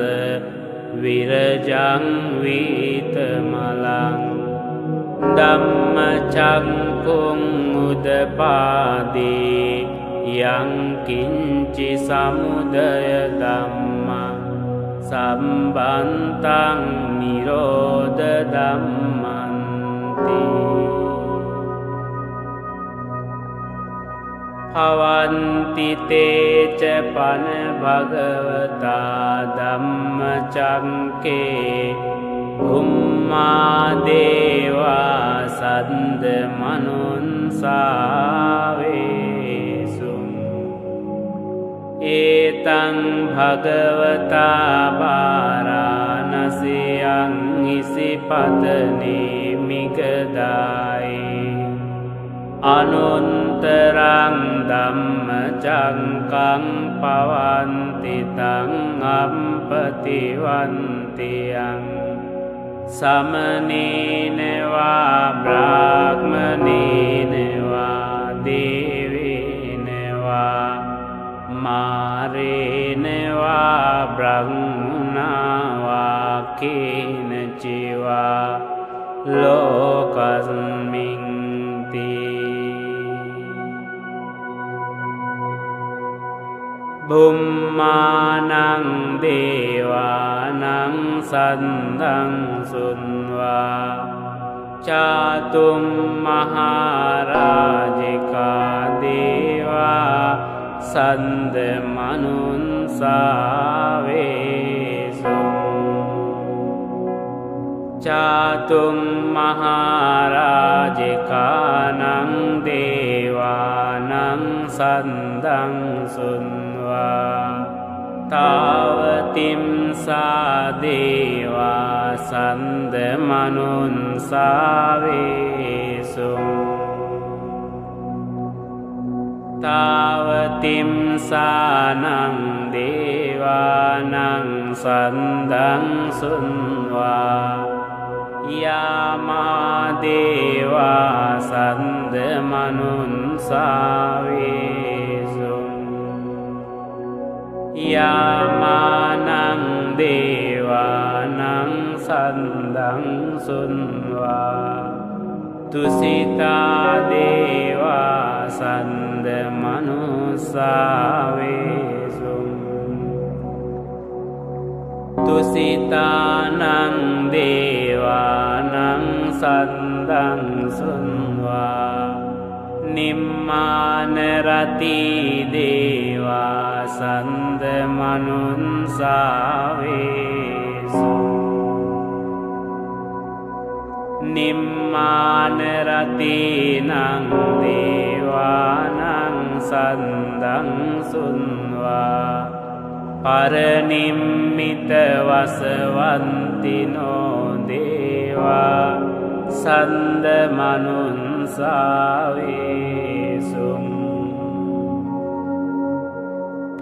วิรจังวิตมลังดัมมจังคุงอุดปาติยังกินจิสมุดยดัมมา สัมปันตังนิโรธธัมมันติภวันติเตจปันภควตาธัมมจังเกภุมมาเดวาสันดมนุนสาเวสุเอตังภควตาปารานสีอังหิสิปัตติมิกดายอนุนตรังธัมมจังกังปวันติตังอัมปติวันติยังสมณีเนวะบรักมณีเนวะดีวีเนวะมารีเนวะบรังนาวะคีนจิวะโลกัสมิงติบุมมานังเดวานังสันดังสุนวาชาตุมมหาราจิกาเดวาสันเดมนุนสาเวสุชาตุมมหาราจิกานังเดวานังสันดังสุนทาวติมสาเดวาสันเดมนุนสาเวสุทาวติมสานังเดวานังสันดังสุนวายามาเดวาสันเดมนุนสาเวยามานังเดวานังสันดังสุนวาตุสิตาเดวาสันเดมนุสาเวสุตุสิตานังเดวานังสันดังสุนวานิมมานรติเดวาสันเดมนุนสาเวสุนิมมานรตินังเดวานังสันดังสุนวาปารณิมมิตวัสวันติโนเดวาสันเดมนุนสาเวสุ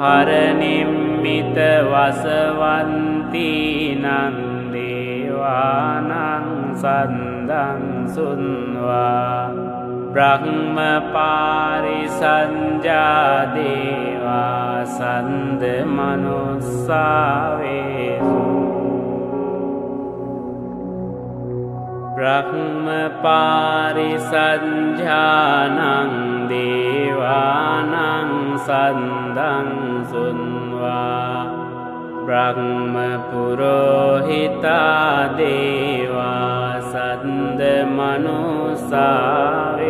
ภารณิมมิตวัสวันตินันเดวานังสันดังสุนวาบรักมปาริสัญญาเดวาสันเดมนุสสาเวสุบรักมปาริสัญญานังเดวานังสันดังสุนวาบรักมปุโรหิตาเดวาสันเดมนุสาเว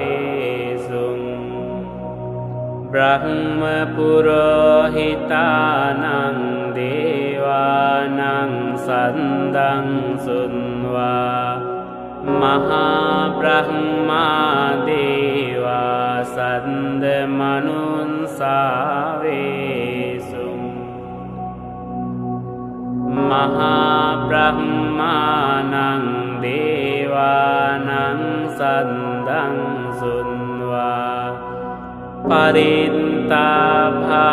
สุบรักมปุโรหิตานังเดวานังสันดังสุนวามหาบรหมาเดวาสันเดมนุนสาเวสุมหาบรหมานังเดวานังสันดังสุนวาปรินตาภา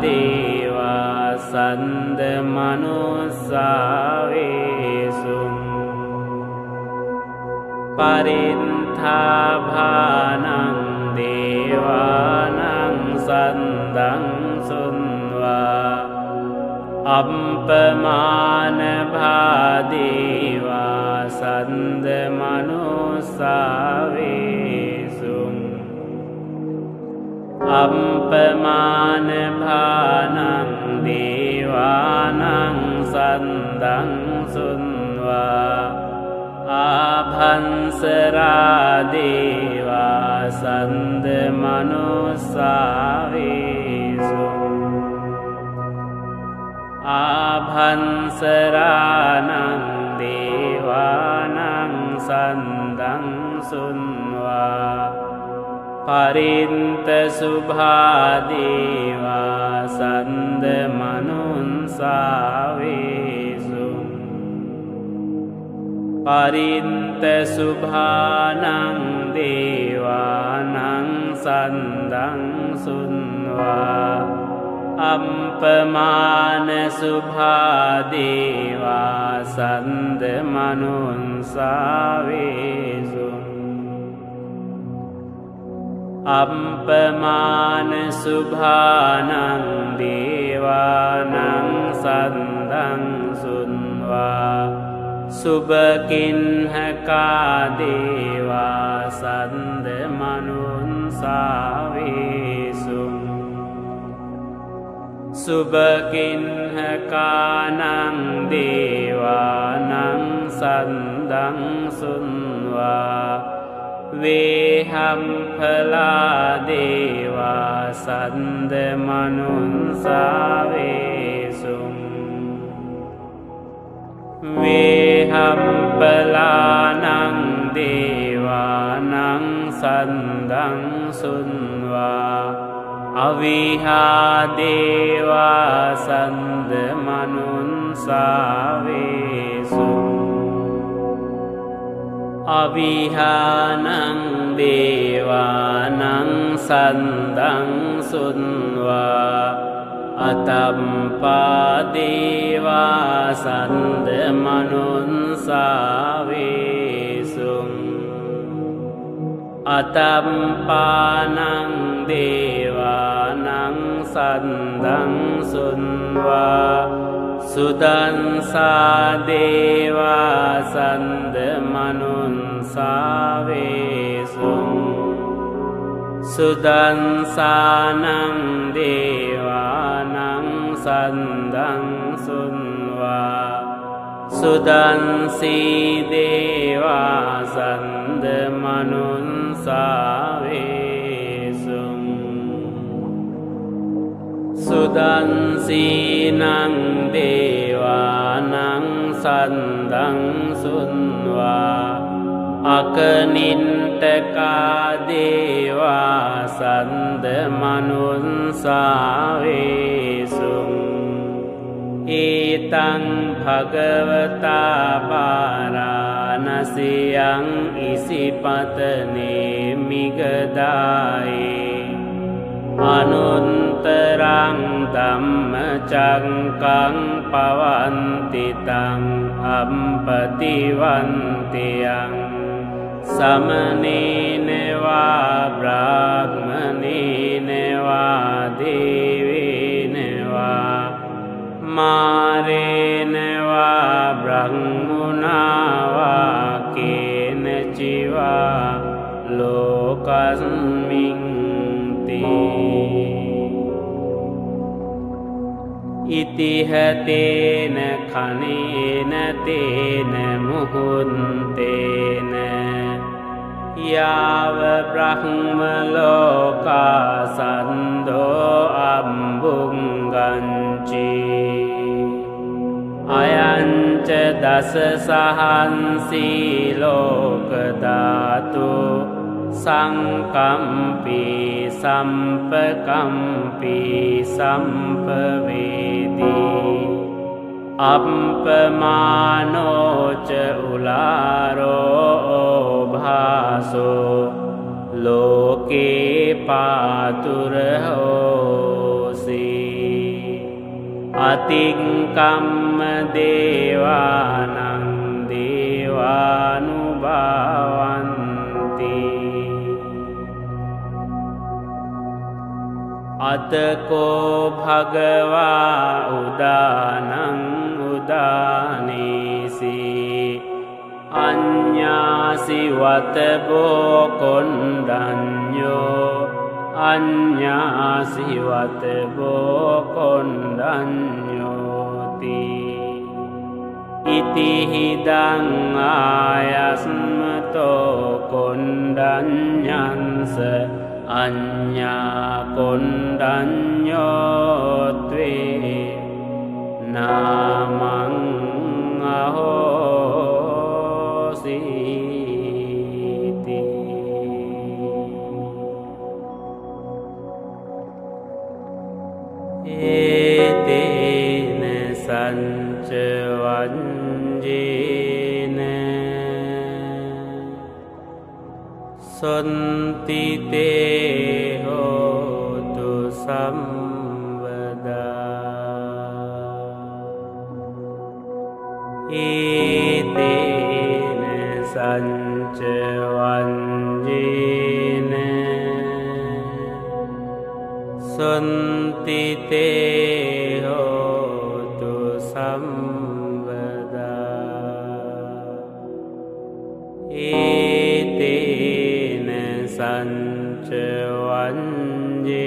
เดวาสันเดมนุสาเวสุปรินทาภานังเดวานังสันดังสุนวาอัมปมานภาเดวาสันเดมนุสาเวสุอัมปมานภานังเดวานังสั นดังสุนวาอาภันสราดีวาสันเดมนุสาวิสุอาภันสรานังดีวานังสันดังสุนวาปรินเตสุภาดีวาสันเดมนุสาวิสุปรินเตสุภานังดีวานังสันดังสุนวาอัมปมานสุภาดีวาสันเดมนุสาวิสุอัมปมานสุภานังดีวานังสันดังสุนวาสุบกินหกาดีวาสันเดมนุสาวิสุสุบกินหกานังดีวานังสันดังสุนวาวิหัมพลาดีวาสันเดมนุสาวิสุวิหัมพลานังดีวานังสันดังสุนวาอวิหาดีวาสันเดมนุสาวิสุอวิหานังดีวานังสันดังสุนวาอตัมปาดีวาสันเดมนุสาวิสุอตัมปานังดีวานังสันดังสุนวาสุดันสาดีวาสันเดมนุสาวิสุสุดันสานังดีวานังสันดังสุนวาสุดันสีดีวาสันเดมนุสาวิสุสุดันสีนังดีวานังสันดังสุนวาอัคนินเตกาดีวาสันเดมนุสาวิสุอิตังภกวตาปารานสิยังอิสิปตเนมิกดายอนุนตรังธัมมจังกังปวันติตังอัมปติวันติยังสมณีเนวาบรามณีเนวาดีวีเนวามาเรเนวาบรังมุนาวาเกเนจิวาโลกัสมิงติอิติหะเตนะขะเนนะเตนะมุหุนเตนะยาวพระมโลกาสันโดอัมบุงกันจีอายัญจดัสสหันสีโลกดาตุสังคัมปีสัมปคัมปีสัมปเวดีอัปปมาโนจอุลาโรภาโสโลเกปาตุระโหสีอติงกัมเดวานังเดวานุภาวันติอัตโกภกวาอุดานังอุดานิสีอัญญาสิวัตโบคนดัญโยอัญญาสิวัตโบคนดัญโยติ อิติหิดังอายัสมโตกุนดัญญังเสอัญญากุนดัญโยตวินามังอโหสิติเอติเนสัญจวัญจีเนสันติเตโหตุสัมวดาอิติเนสัญจวัญจีเนสันติเตโหตุสัมวดาอิติเนสัญจวัญจี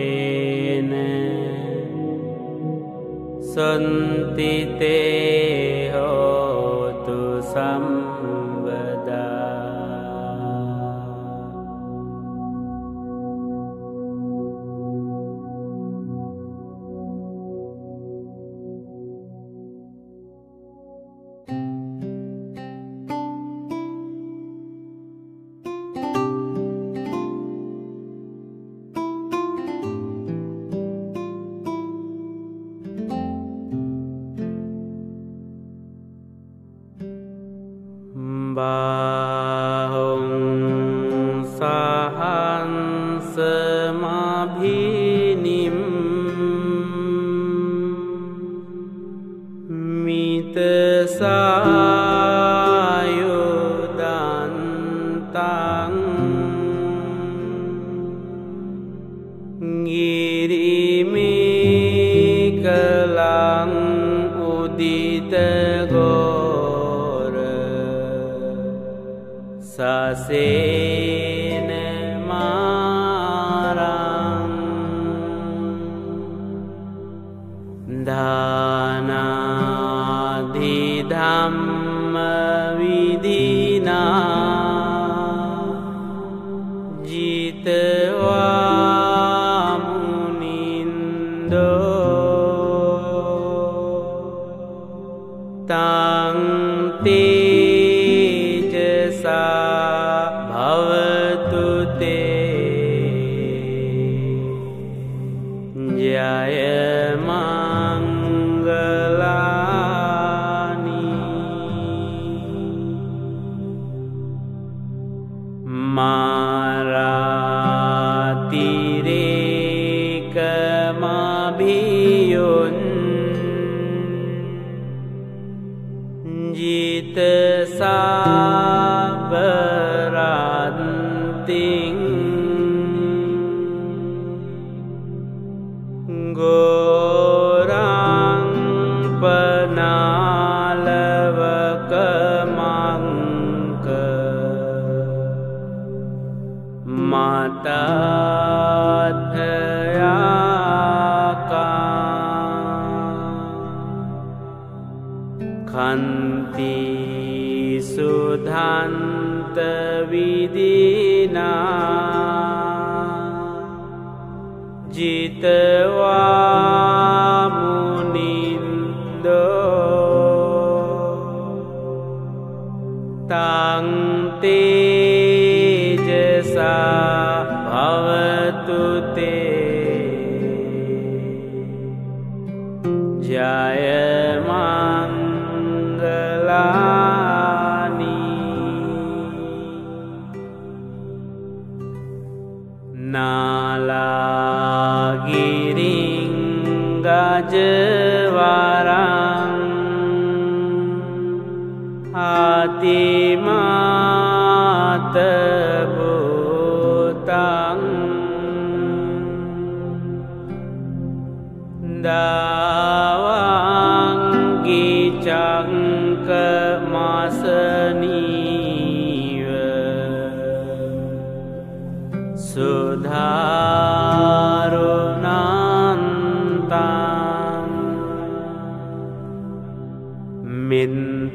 เนสันติเตโหตุสัมวดา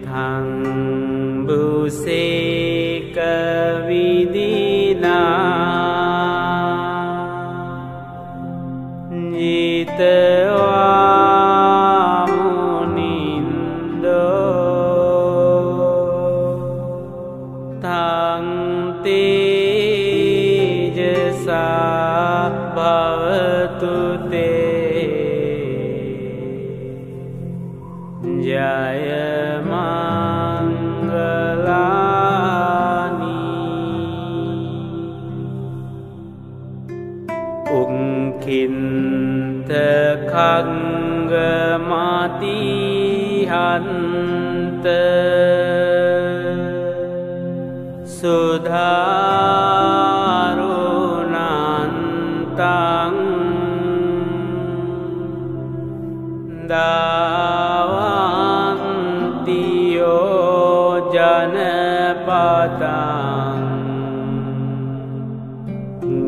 ธ उसे कभी दीना जीतवामु निंदो थांग तेजसा भवतु ते जय मंगलानि उंकिंत खंग माति हंत सुधारुणान्तं दावन्ति यो जनपदां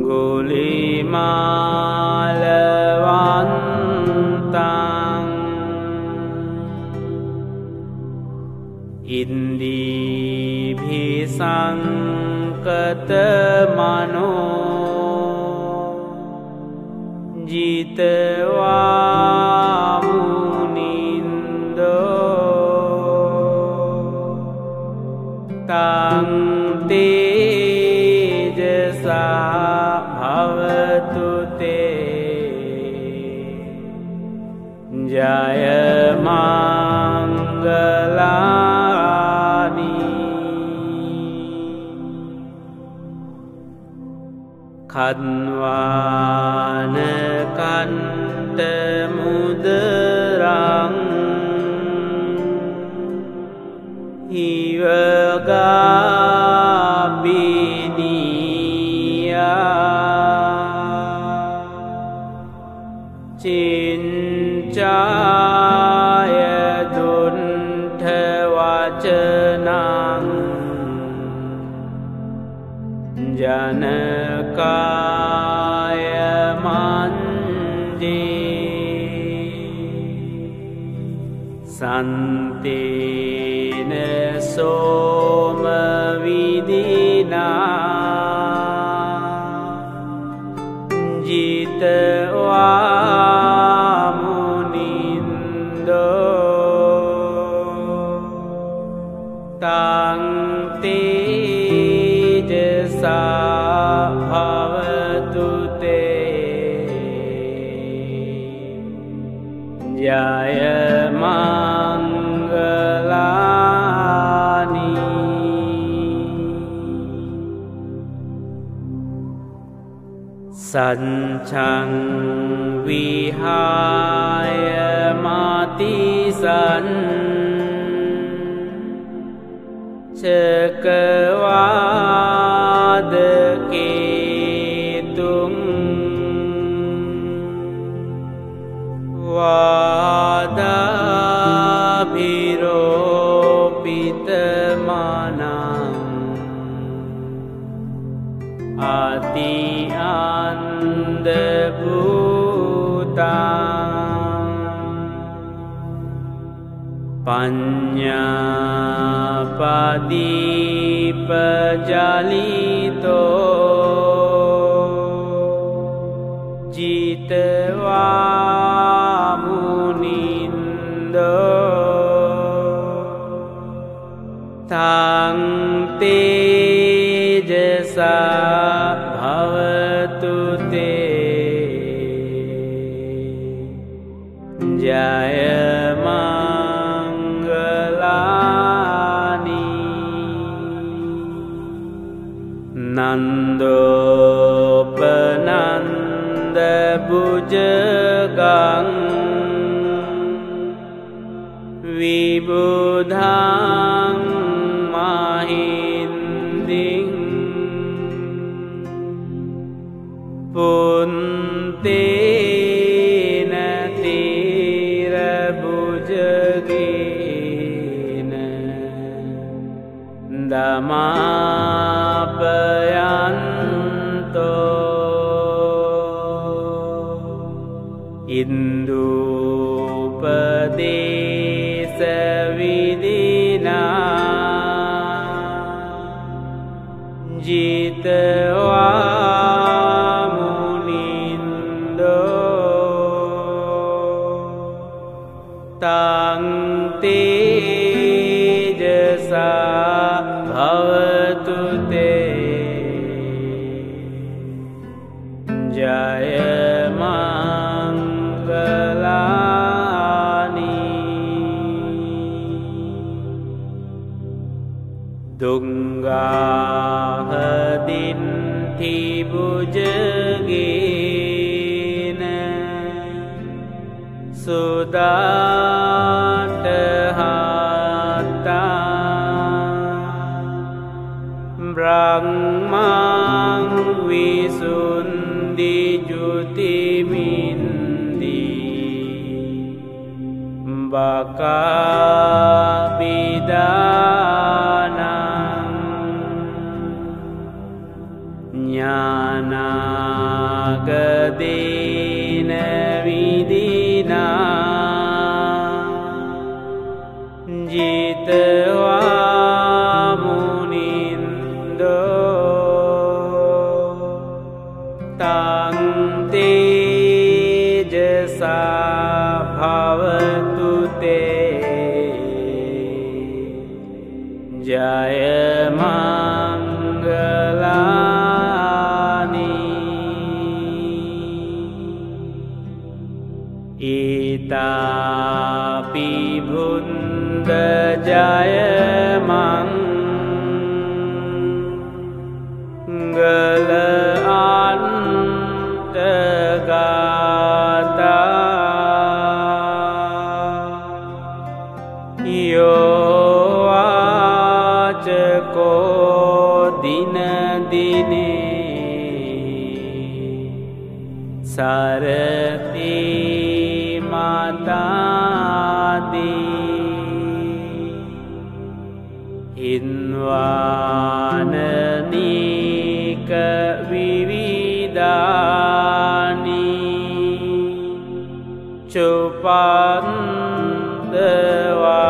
गुलिमालवन्तं इन्द्रिभिः संकत मनो जितवामु निन्दो तां तेजसा भवतु ते जय मङ्गलानि खन्वान कंठ मुद्रां इव गाभिनीया चिञ्चाय दुण्ठवचनां जनकाय मन्दे सन्तेन सोमविदिना जितवामु निन्दो तां तेजसा भवतु ते जय मङ्गलानि सञ्चं विहाय मातिसन् चक्रवादकेतुं वादाभिरोपितमानं अतिअन्धभूतां पञ्चपादीपजालितो जितवामु निन्दो तां तेजसा भवतु ते जय मङ्गलानि नन्दोपनन्दभुजगां विबुधां महिन्दिं पुन्तेन तीरभुजगेन दमापयन्तो इन्दुपदेशविदिना Jaya Mangalani Dunga Hadinthi Bhujagina Sudatahata Brahmang Visun Juti Mindi Baka Bidanam Jnana Gadina Vidina Jitva Munindo Tang tejasa bhavatu te Jaya Mangalani Itapi bhunda Jaya Mangalani Dine Sarati Mata Di Hinwananika Vividani Chupandava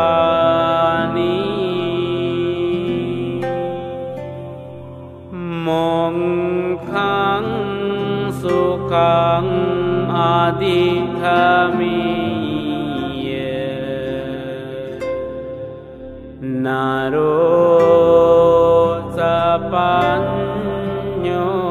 Sukham adhikamiya Naro sapanyo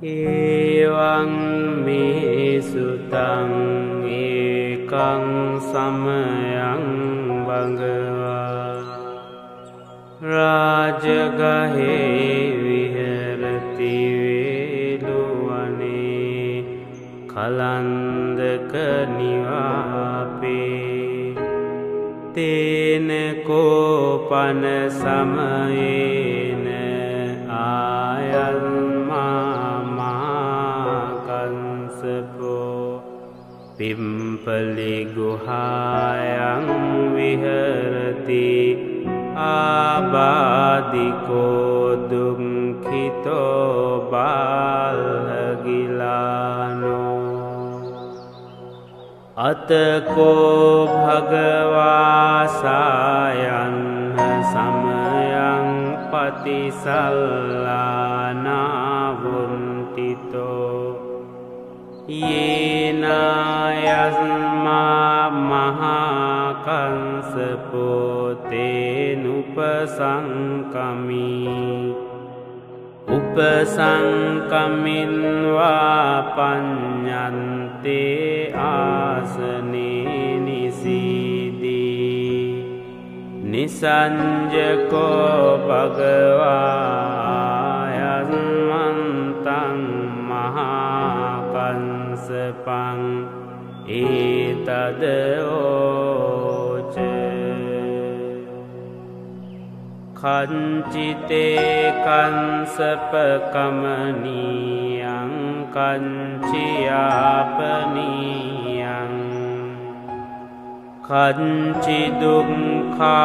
Evaṁ me sutaṁ ekaṁ samayaṁ bhagavā rājagahe viharati veluvane kalandaka nivāpe tena kopana samayena āyam Pimpali guhayam viharati abadiko dunkhito balagilano atko bhagavasayan samayam patisallana vuntito Yena yasma mahakansapotenupasankami Upasankaminva panyante asane nisidi Nisanjako bhagava yasmantam Sepang itadeoce kancite kansapa kamaniyang กัญจิยาปนียัง ขัญจิดุกขา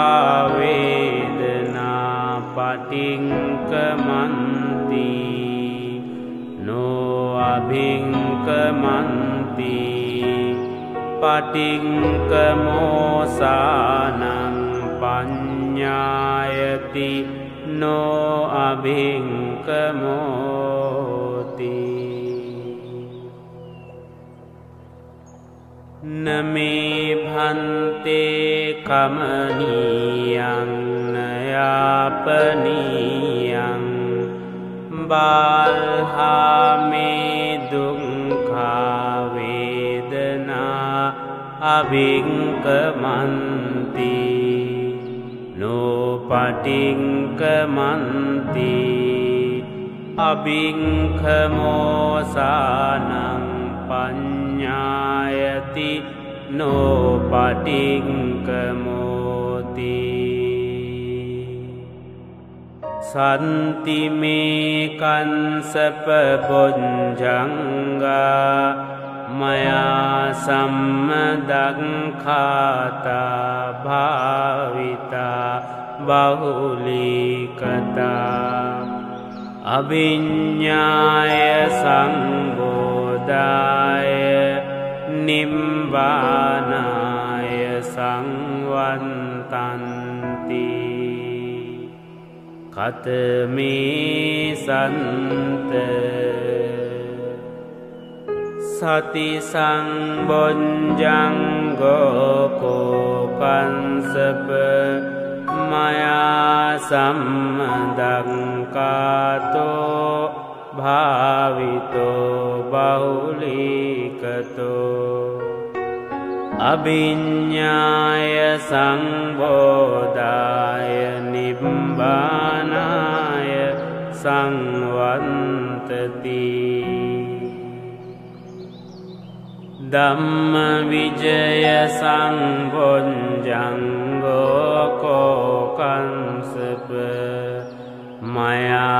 เวดนาปฏิงกมันติ โนอภิงกมันติ ปฏิงกโมสานัง ปัญญายติ โนอภิงกโมติ นเมพันเตกมณียังนยาปณียังบาลหาเมดุงขาเวดนาอวิงกมันติ โนปฏิงกมันติ อวิงขโมสานังปัญญายติ โนปฏิงกโมติ สันติเมกัญสปบุญจังกา มยาสัมมัดังคาตาภาวิตาบาหุลีกตา อวิญญายสังโบดาย นิมบานาสังวันตันติ ขัตมิสันเต สติสังบญญังโกโกปันสเป มยาสัมดังกาโตภาวิโตบาหุลีกโต อวิญญายสังโบดายนิบบานายสังวันตติ dhammavijaya saṅbojjaṅ gokaṁsapa maya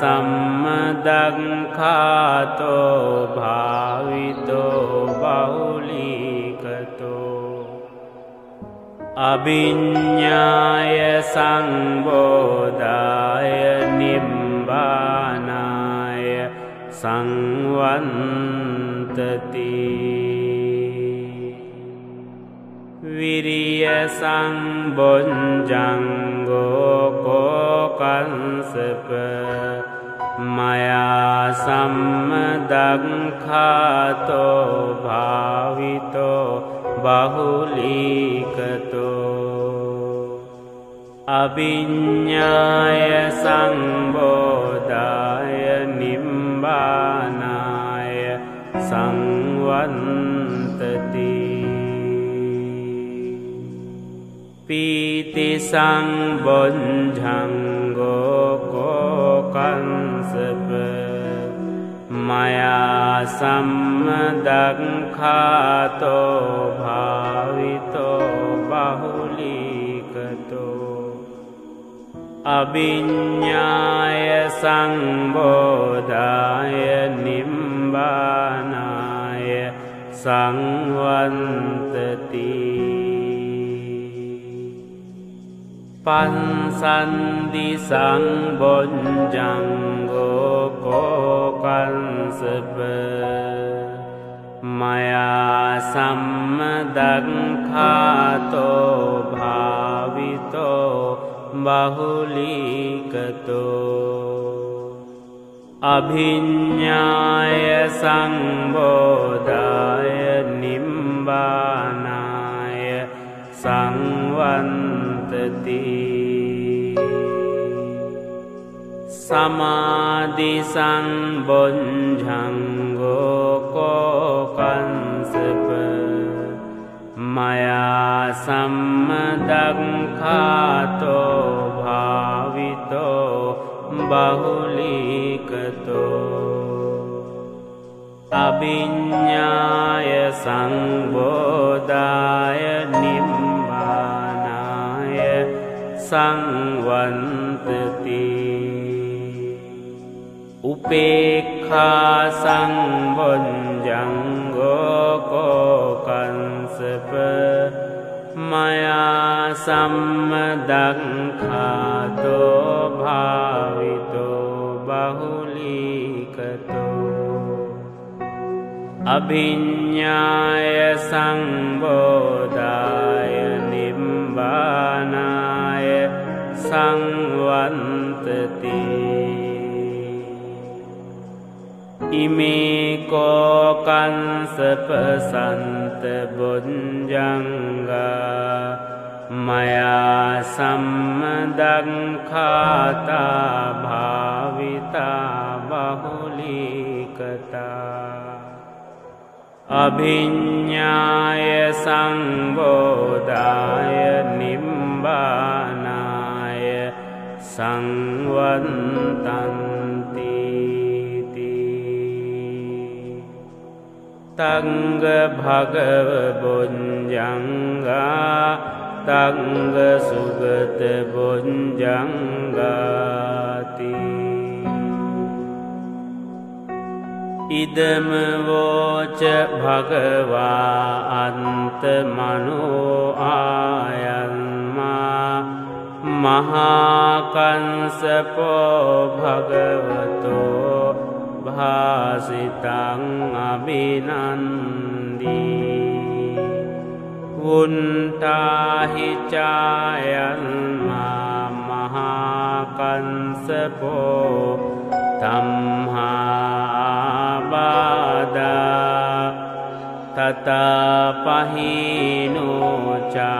sammaddaṅ khato bhavito bahulikto Abhiññāya saṅbodāya nimbbānāya saṅvantati Viriyasambonjangokokansapa Maya sammaddaṅ khato bhavito bahulikato Abhiññāya saṅbodāya nimbbānāya saṅvantati Pītisaṅbojjaṅ gokaṁsapa Maya sammaddaṅ khato bhavito bahulikato Abhiññāya saṅbodāya nimbbānāya saṅvantati ปัญสันติสังบญญังโกโกกังสเป Maya sammaddaṅ khato bhavito bahulikato Abhiññāya saṅbodāya nimbbānāya saṅvantati Samādhi saṅbojjaṅ gokaṁsapa Maya sammaddaṅ khato bhavito bahulikato Abhiññāya saṅbodāya nimbbānāya saṅvantati อุป เปกขาสังวัญญังโกโกกันสเปมายาสัมมดังขาโตภาวิโตบาหุลิกโตอภิญญายสังโบดายนิมบานายสังวันตติอิเมโกกันสเปสันตบุญญังกามายาสัมมดังขาตาภาวิตาบาหุลิกตาอภิญญายสังโบดายนิมบานายสังวันตันตังกะภะกะวะบุญญังกะตังกะสุกะตะบุญญังกะติอิดมโวจะภะกะวะอันตมโนอายัมมามหากังสะโพภะกะวะโตภาสิตังอภินันดีวุนตาหิจายันมามหากังสโพธัมหาบาดาตตาปะหิโนจา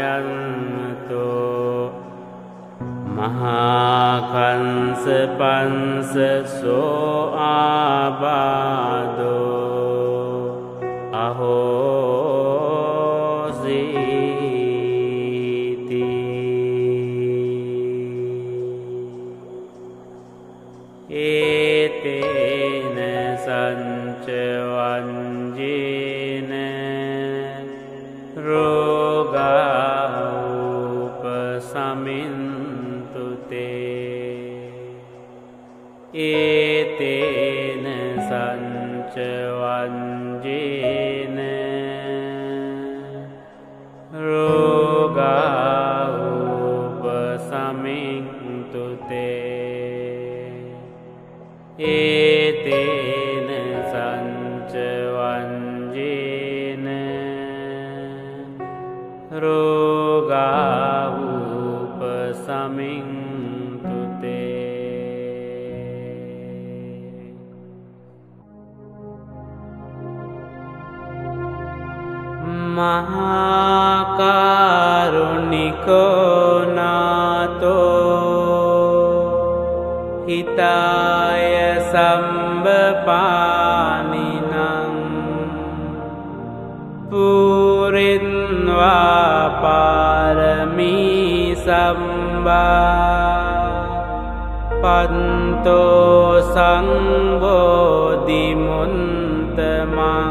ยันโตมหาคันสปันสโสอาบาโดอโหสิติเอเตนะสัญจวัญจีนะโรกาอุปสัมมินเอเตนะสัญจวัญจีนะโรกาอุปสัมมินตุเตเอเตนะสัญจวัญจีนะโรกาอุปสัมมินมหาการุณิโกนาโตหิตายสัมปปานินังปุรินวาปารมีสัมบาปันโตสังโบดิมุนตมัง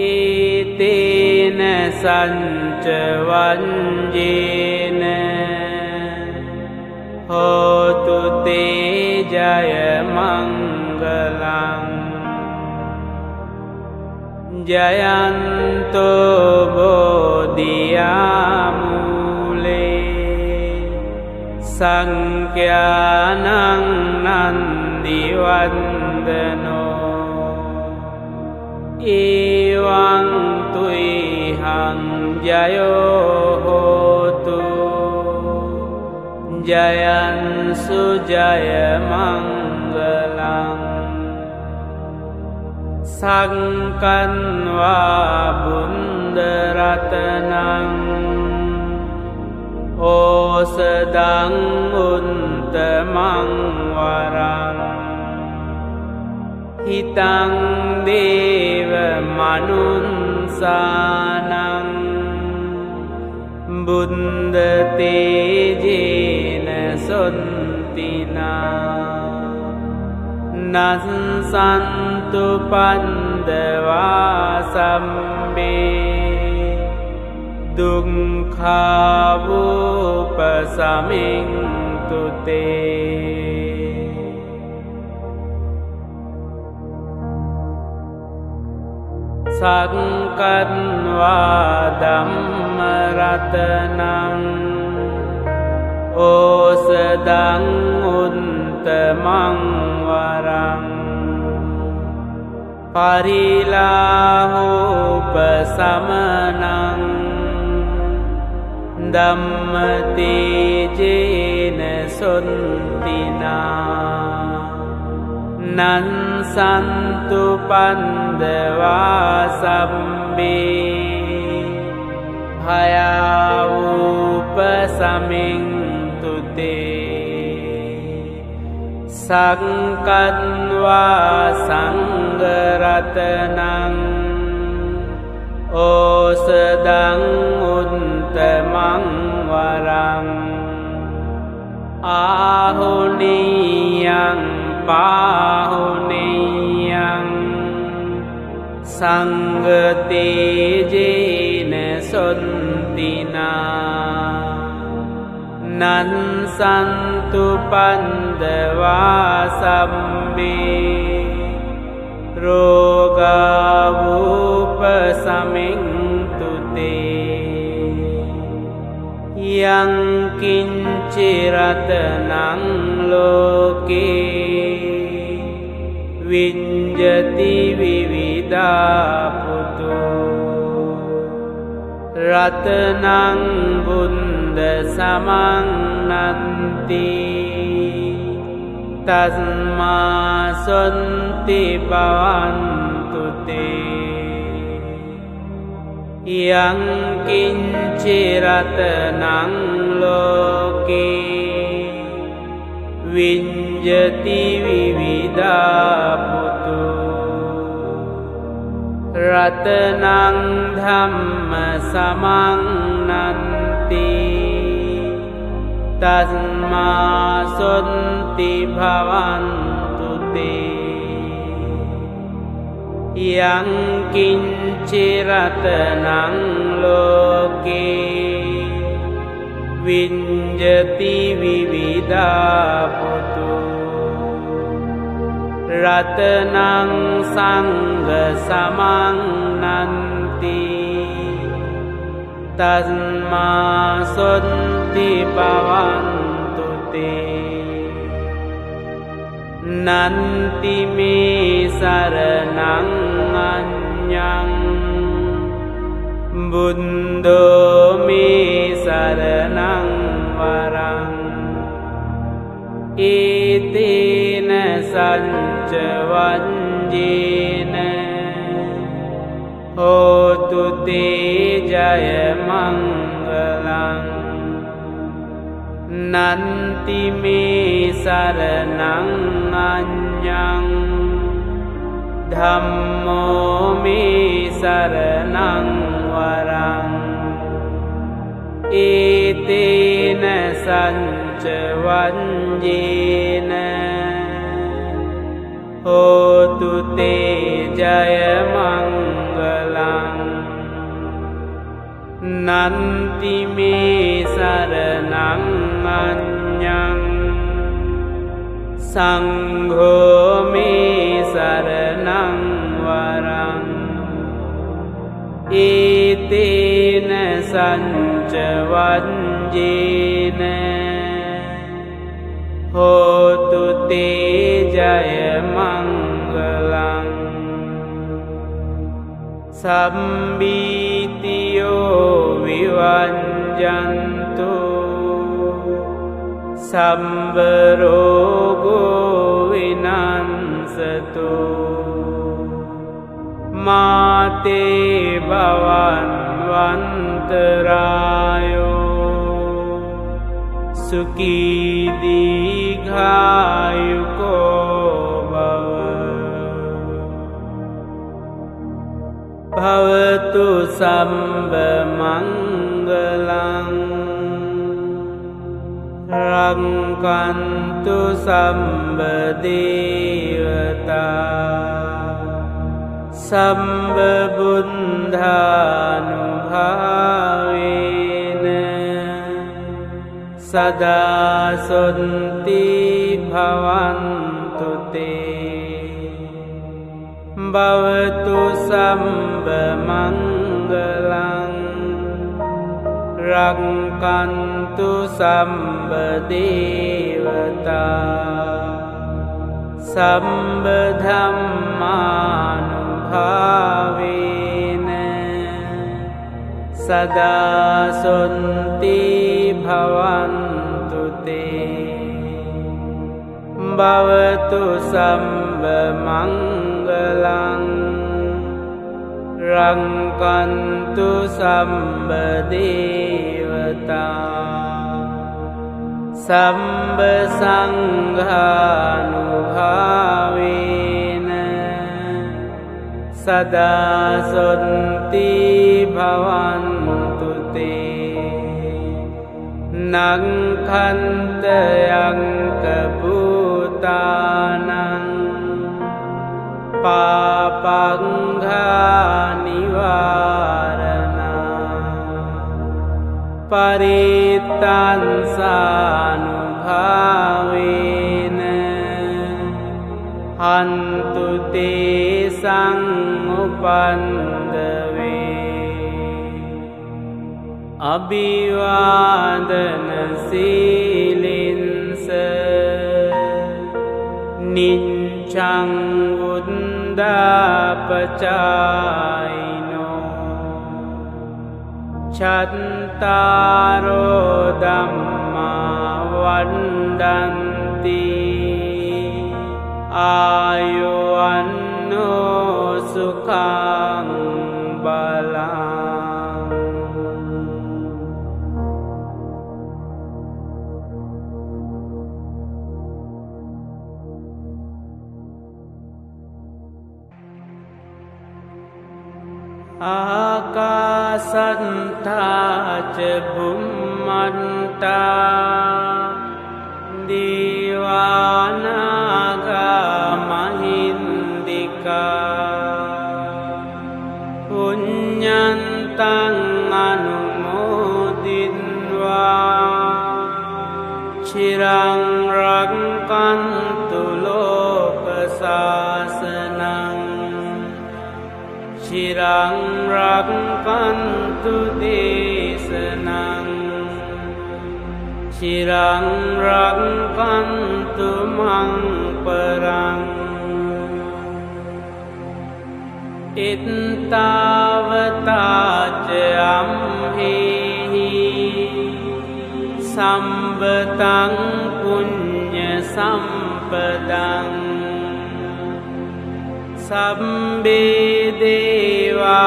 เอเตนะสัญจวัญจีนะโหตุเตจายมังคลังจายันโตโบธิยามูเลสังฆยานังนันดิวันดโนเอวังตุยหังยโยโหตุจายันสุจายมังคลังสังคันวาบุญดรัตนังโอสดังอุนตมังวรังหิตังเดวมนุนสานังบุญเตเจนะสุนตินานัสสันตุปันเดวาสัมเมดุงคาวุปสมิงตุเต สังกัญวาดัมมรัตนังโอสดังอุนตมังวรังปาริลาหุปสัมมนังดัมมติเจนสุนตินานันสันตุปันเดวาสัมบีหายาอุปสัมมิงตุเตสังกัญวาสังฆรัตนังโอสดังอุนตมังวรังอาหุนิยังปาหุนิยังสังฆติเจนสุนตินานันสันตุปันเดวาสัมบีโรกาวุปสัมมิงตุเตยังกินจิรัตนังโลกีวิญญาติวิวิดาปุตุรัตนังบุญเดสมังนันติตัสมาสันติภวันตุเตยังกินจิรัตนังโลกีวิญญาติวิวิดาปุตุรัตนังธัมมสัมมังนันติตัสมาสันติภวันตุเตยังกินจิรัตนังโลกีวิญญาติวิวิดาปุตุรัตนังสังฆสัมมังนันติตัสมาสันติภวันตุเตนันติเมสรณังอัญญังบุนโดเมสรณังวรังอิตินะสัญจวัญญีนะโหตุเตจยมังคลังนันติเมสรณังอัญญังธัมโมเมสรณังวรังอิตินะสัญจวัญญีนะโหตุเตจยมังคลังนันติเมสรณังอัญญังสังโฆเมสรณังวรังอิตินะสัญจวัญญีนะโหตุเตจยมังคลังสัมบีติโยวิวัญญันตุสัมบโรโกวินันสตุมาเตภวันวันตรายโยสุขีดีฆายุโกภวตุสัมบมังคลังรังกันตุสัมบดีวตาสัมบบุญธานุภาเวนะสดาสันติภวันตุเต भवतु सम्बमङ्गलं रक्षन्तु सम्बदेवता सम्बधम्मानुभावेन सदा सन्ति भवन्तु ते भवतु सम्बमङ्गलं रक्षन्तु सम्बदेवता सम्बसङ्घानुभावेन सदा सन्ति भवन्तु ते नः खन्तयं कभूतानां पापं निवारणाय परित्राणानुभावेन हन्तु ते समुपद्रवे अभिवादनशीलिंस निच्चं वुन्दापचायिनो चत्तारो धम्मा वन्दन्ति आयु अन्नो सुखं बलम् आकाशन्था च भूम्मन्ता दिवानागमहिन्दिका पुण्यन्तं अनुमोदित्वा चिरं रक्षन्तु लोकशासनम् चिरं रक्षन्तु देशनं चिरं रक्षन्तु मां परं एतावता च अम्हेहि सम्बतं पुण्यसम्पदं सब्बे देवा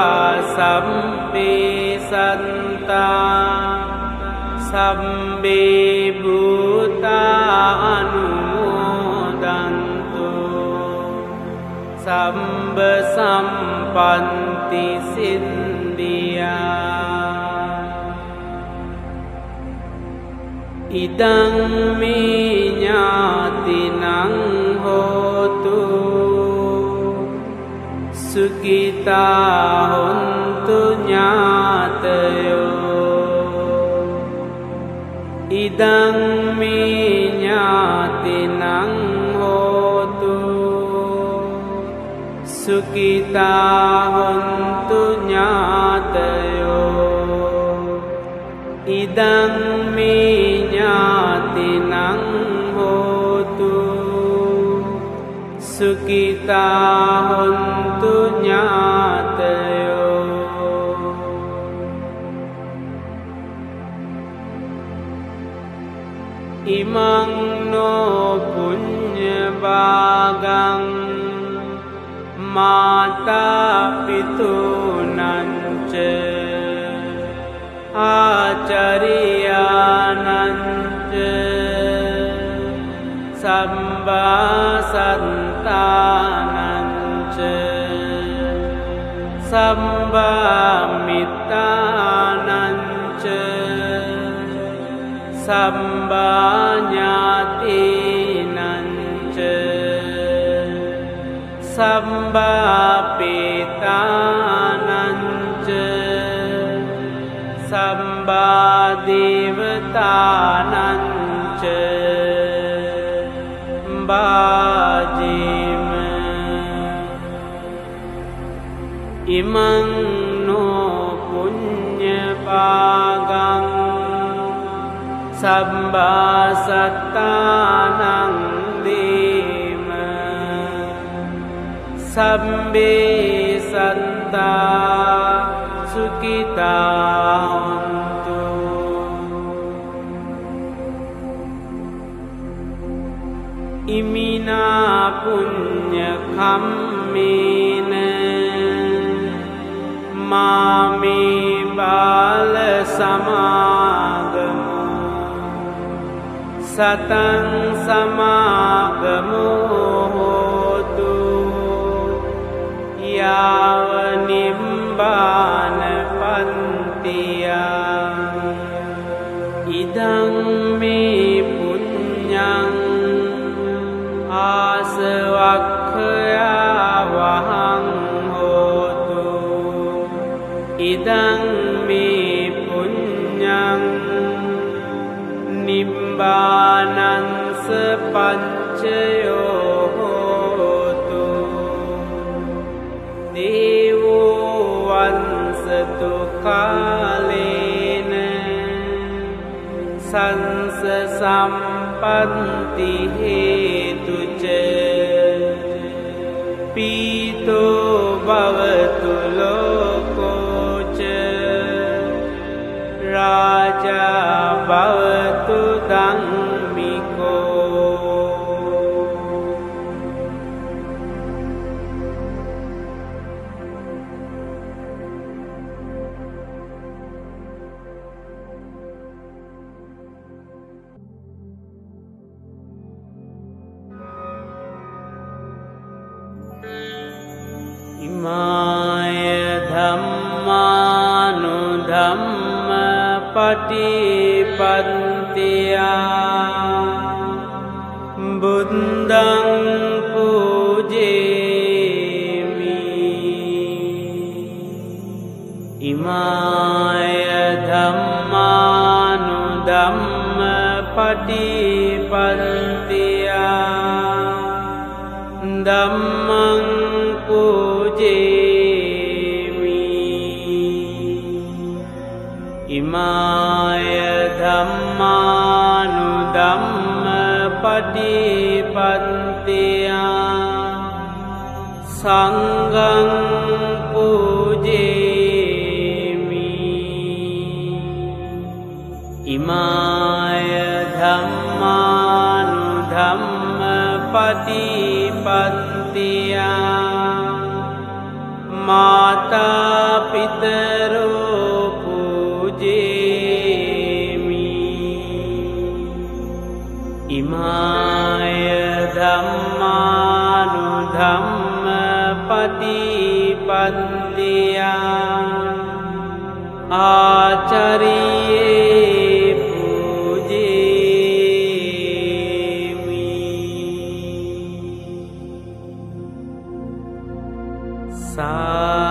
सब्बे सन्ता सब्बे भूता अनुमोदन्तु सब्ब सम्पन्ति सिद्धिया इदं मे ज्ञातिनं होतु सुखिता हुन्तु ज्ञातयो इदं मे ज्ञातिनं होतु सुखिता हुन्तु ज्ञातयो इदं मे ज्ञातिनं होतु सुखिता हुन्तु ज्ञातयो इमं नो पुण्यभागं माता पितॄणां च आचार्याणां च सम्बसन्तानां च सम्बमित्राणां च सम्बज्ञातीनां च सम्बपितॄणां च सम्बदेवतानां च बाजिम Iman no punya pagam sabba sattanam dima sabbe santa sukita.อิมินาปุญญคัมเมนะมามิบาลสมาเกมสตังสมาเกโมโหตุยาวนิมบานปันติยาอิดังเมปุญญังอาสวัคคยาวหังโหตุอิดังมีปุญญังนิบบานังสปัญจโยโหตุเดโววันสตุกาเลนะสันสสัมปันติเหตุเจปีโตบวตุโลโกเจราชาบวตุดังมิโกปฏิปันติยาบุตตังปูเจมิอิมายธัมมานุธัมมปฏิปันติยาธัมมังปูเจอิมายธัมมานุธัมมปฏิปันติยาสังฆังปูเจมิอิมายธัมมานุธัมมปฏิปันติยามาตาปิตโรอิมายธัมมานุธัมมปฏิปันติยาอาจาริเยปูเจมิสา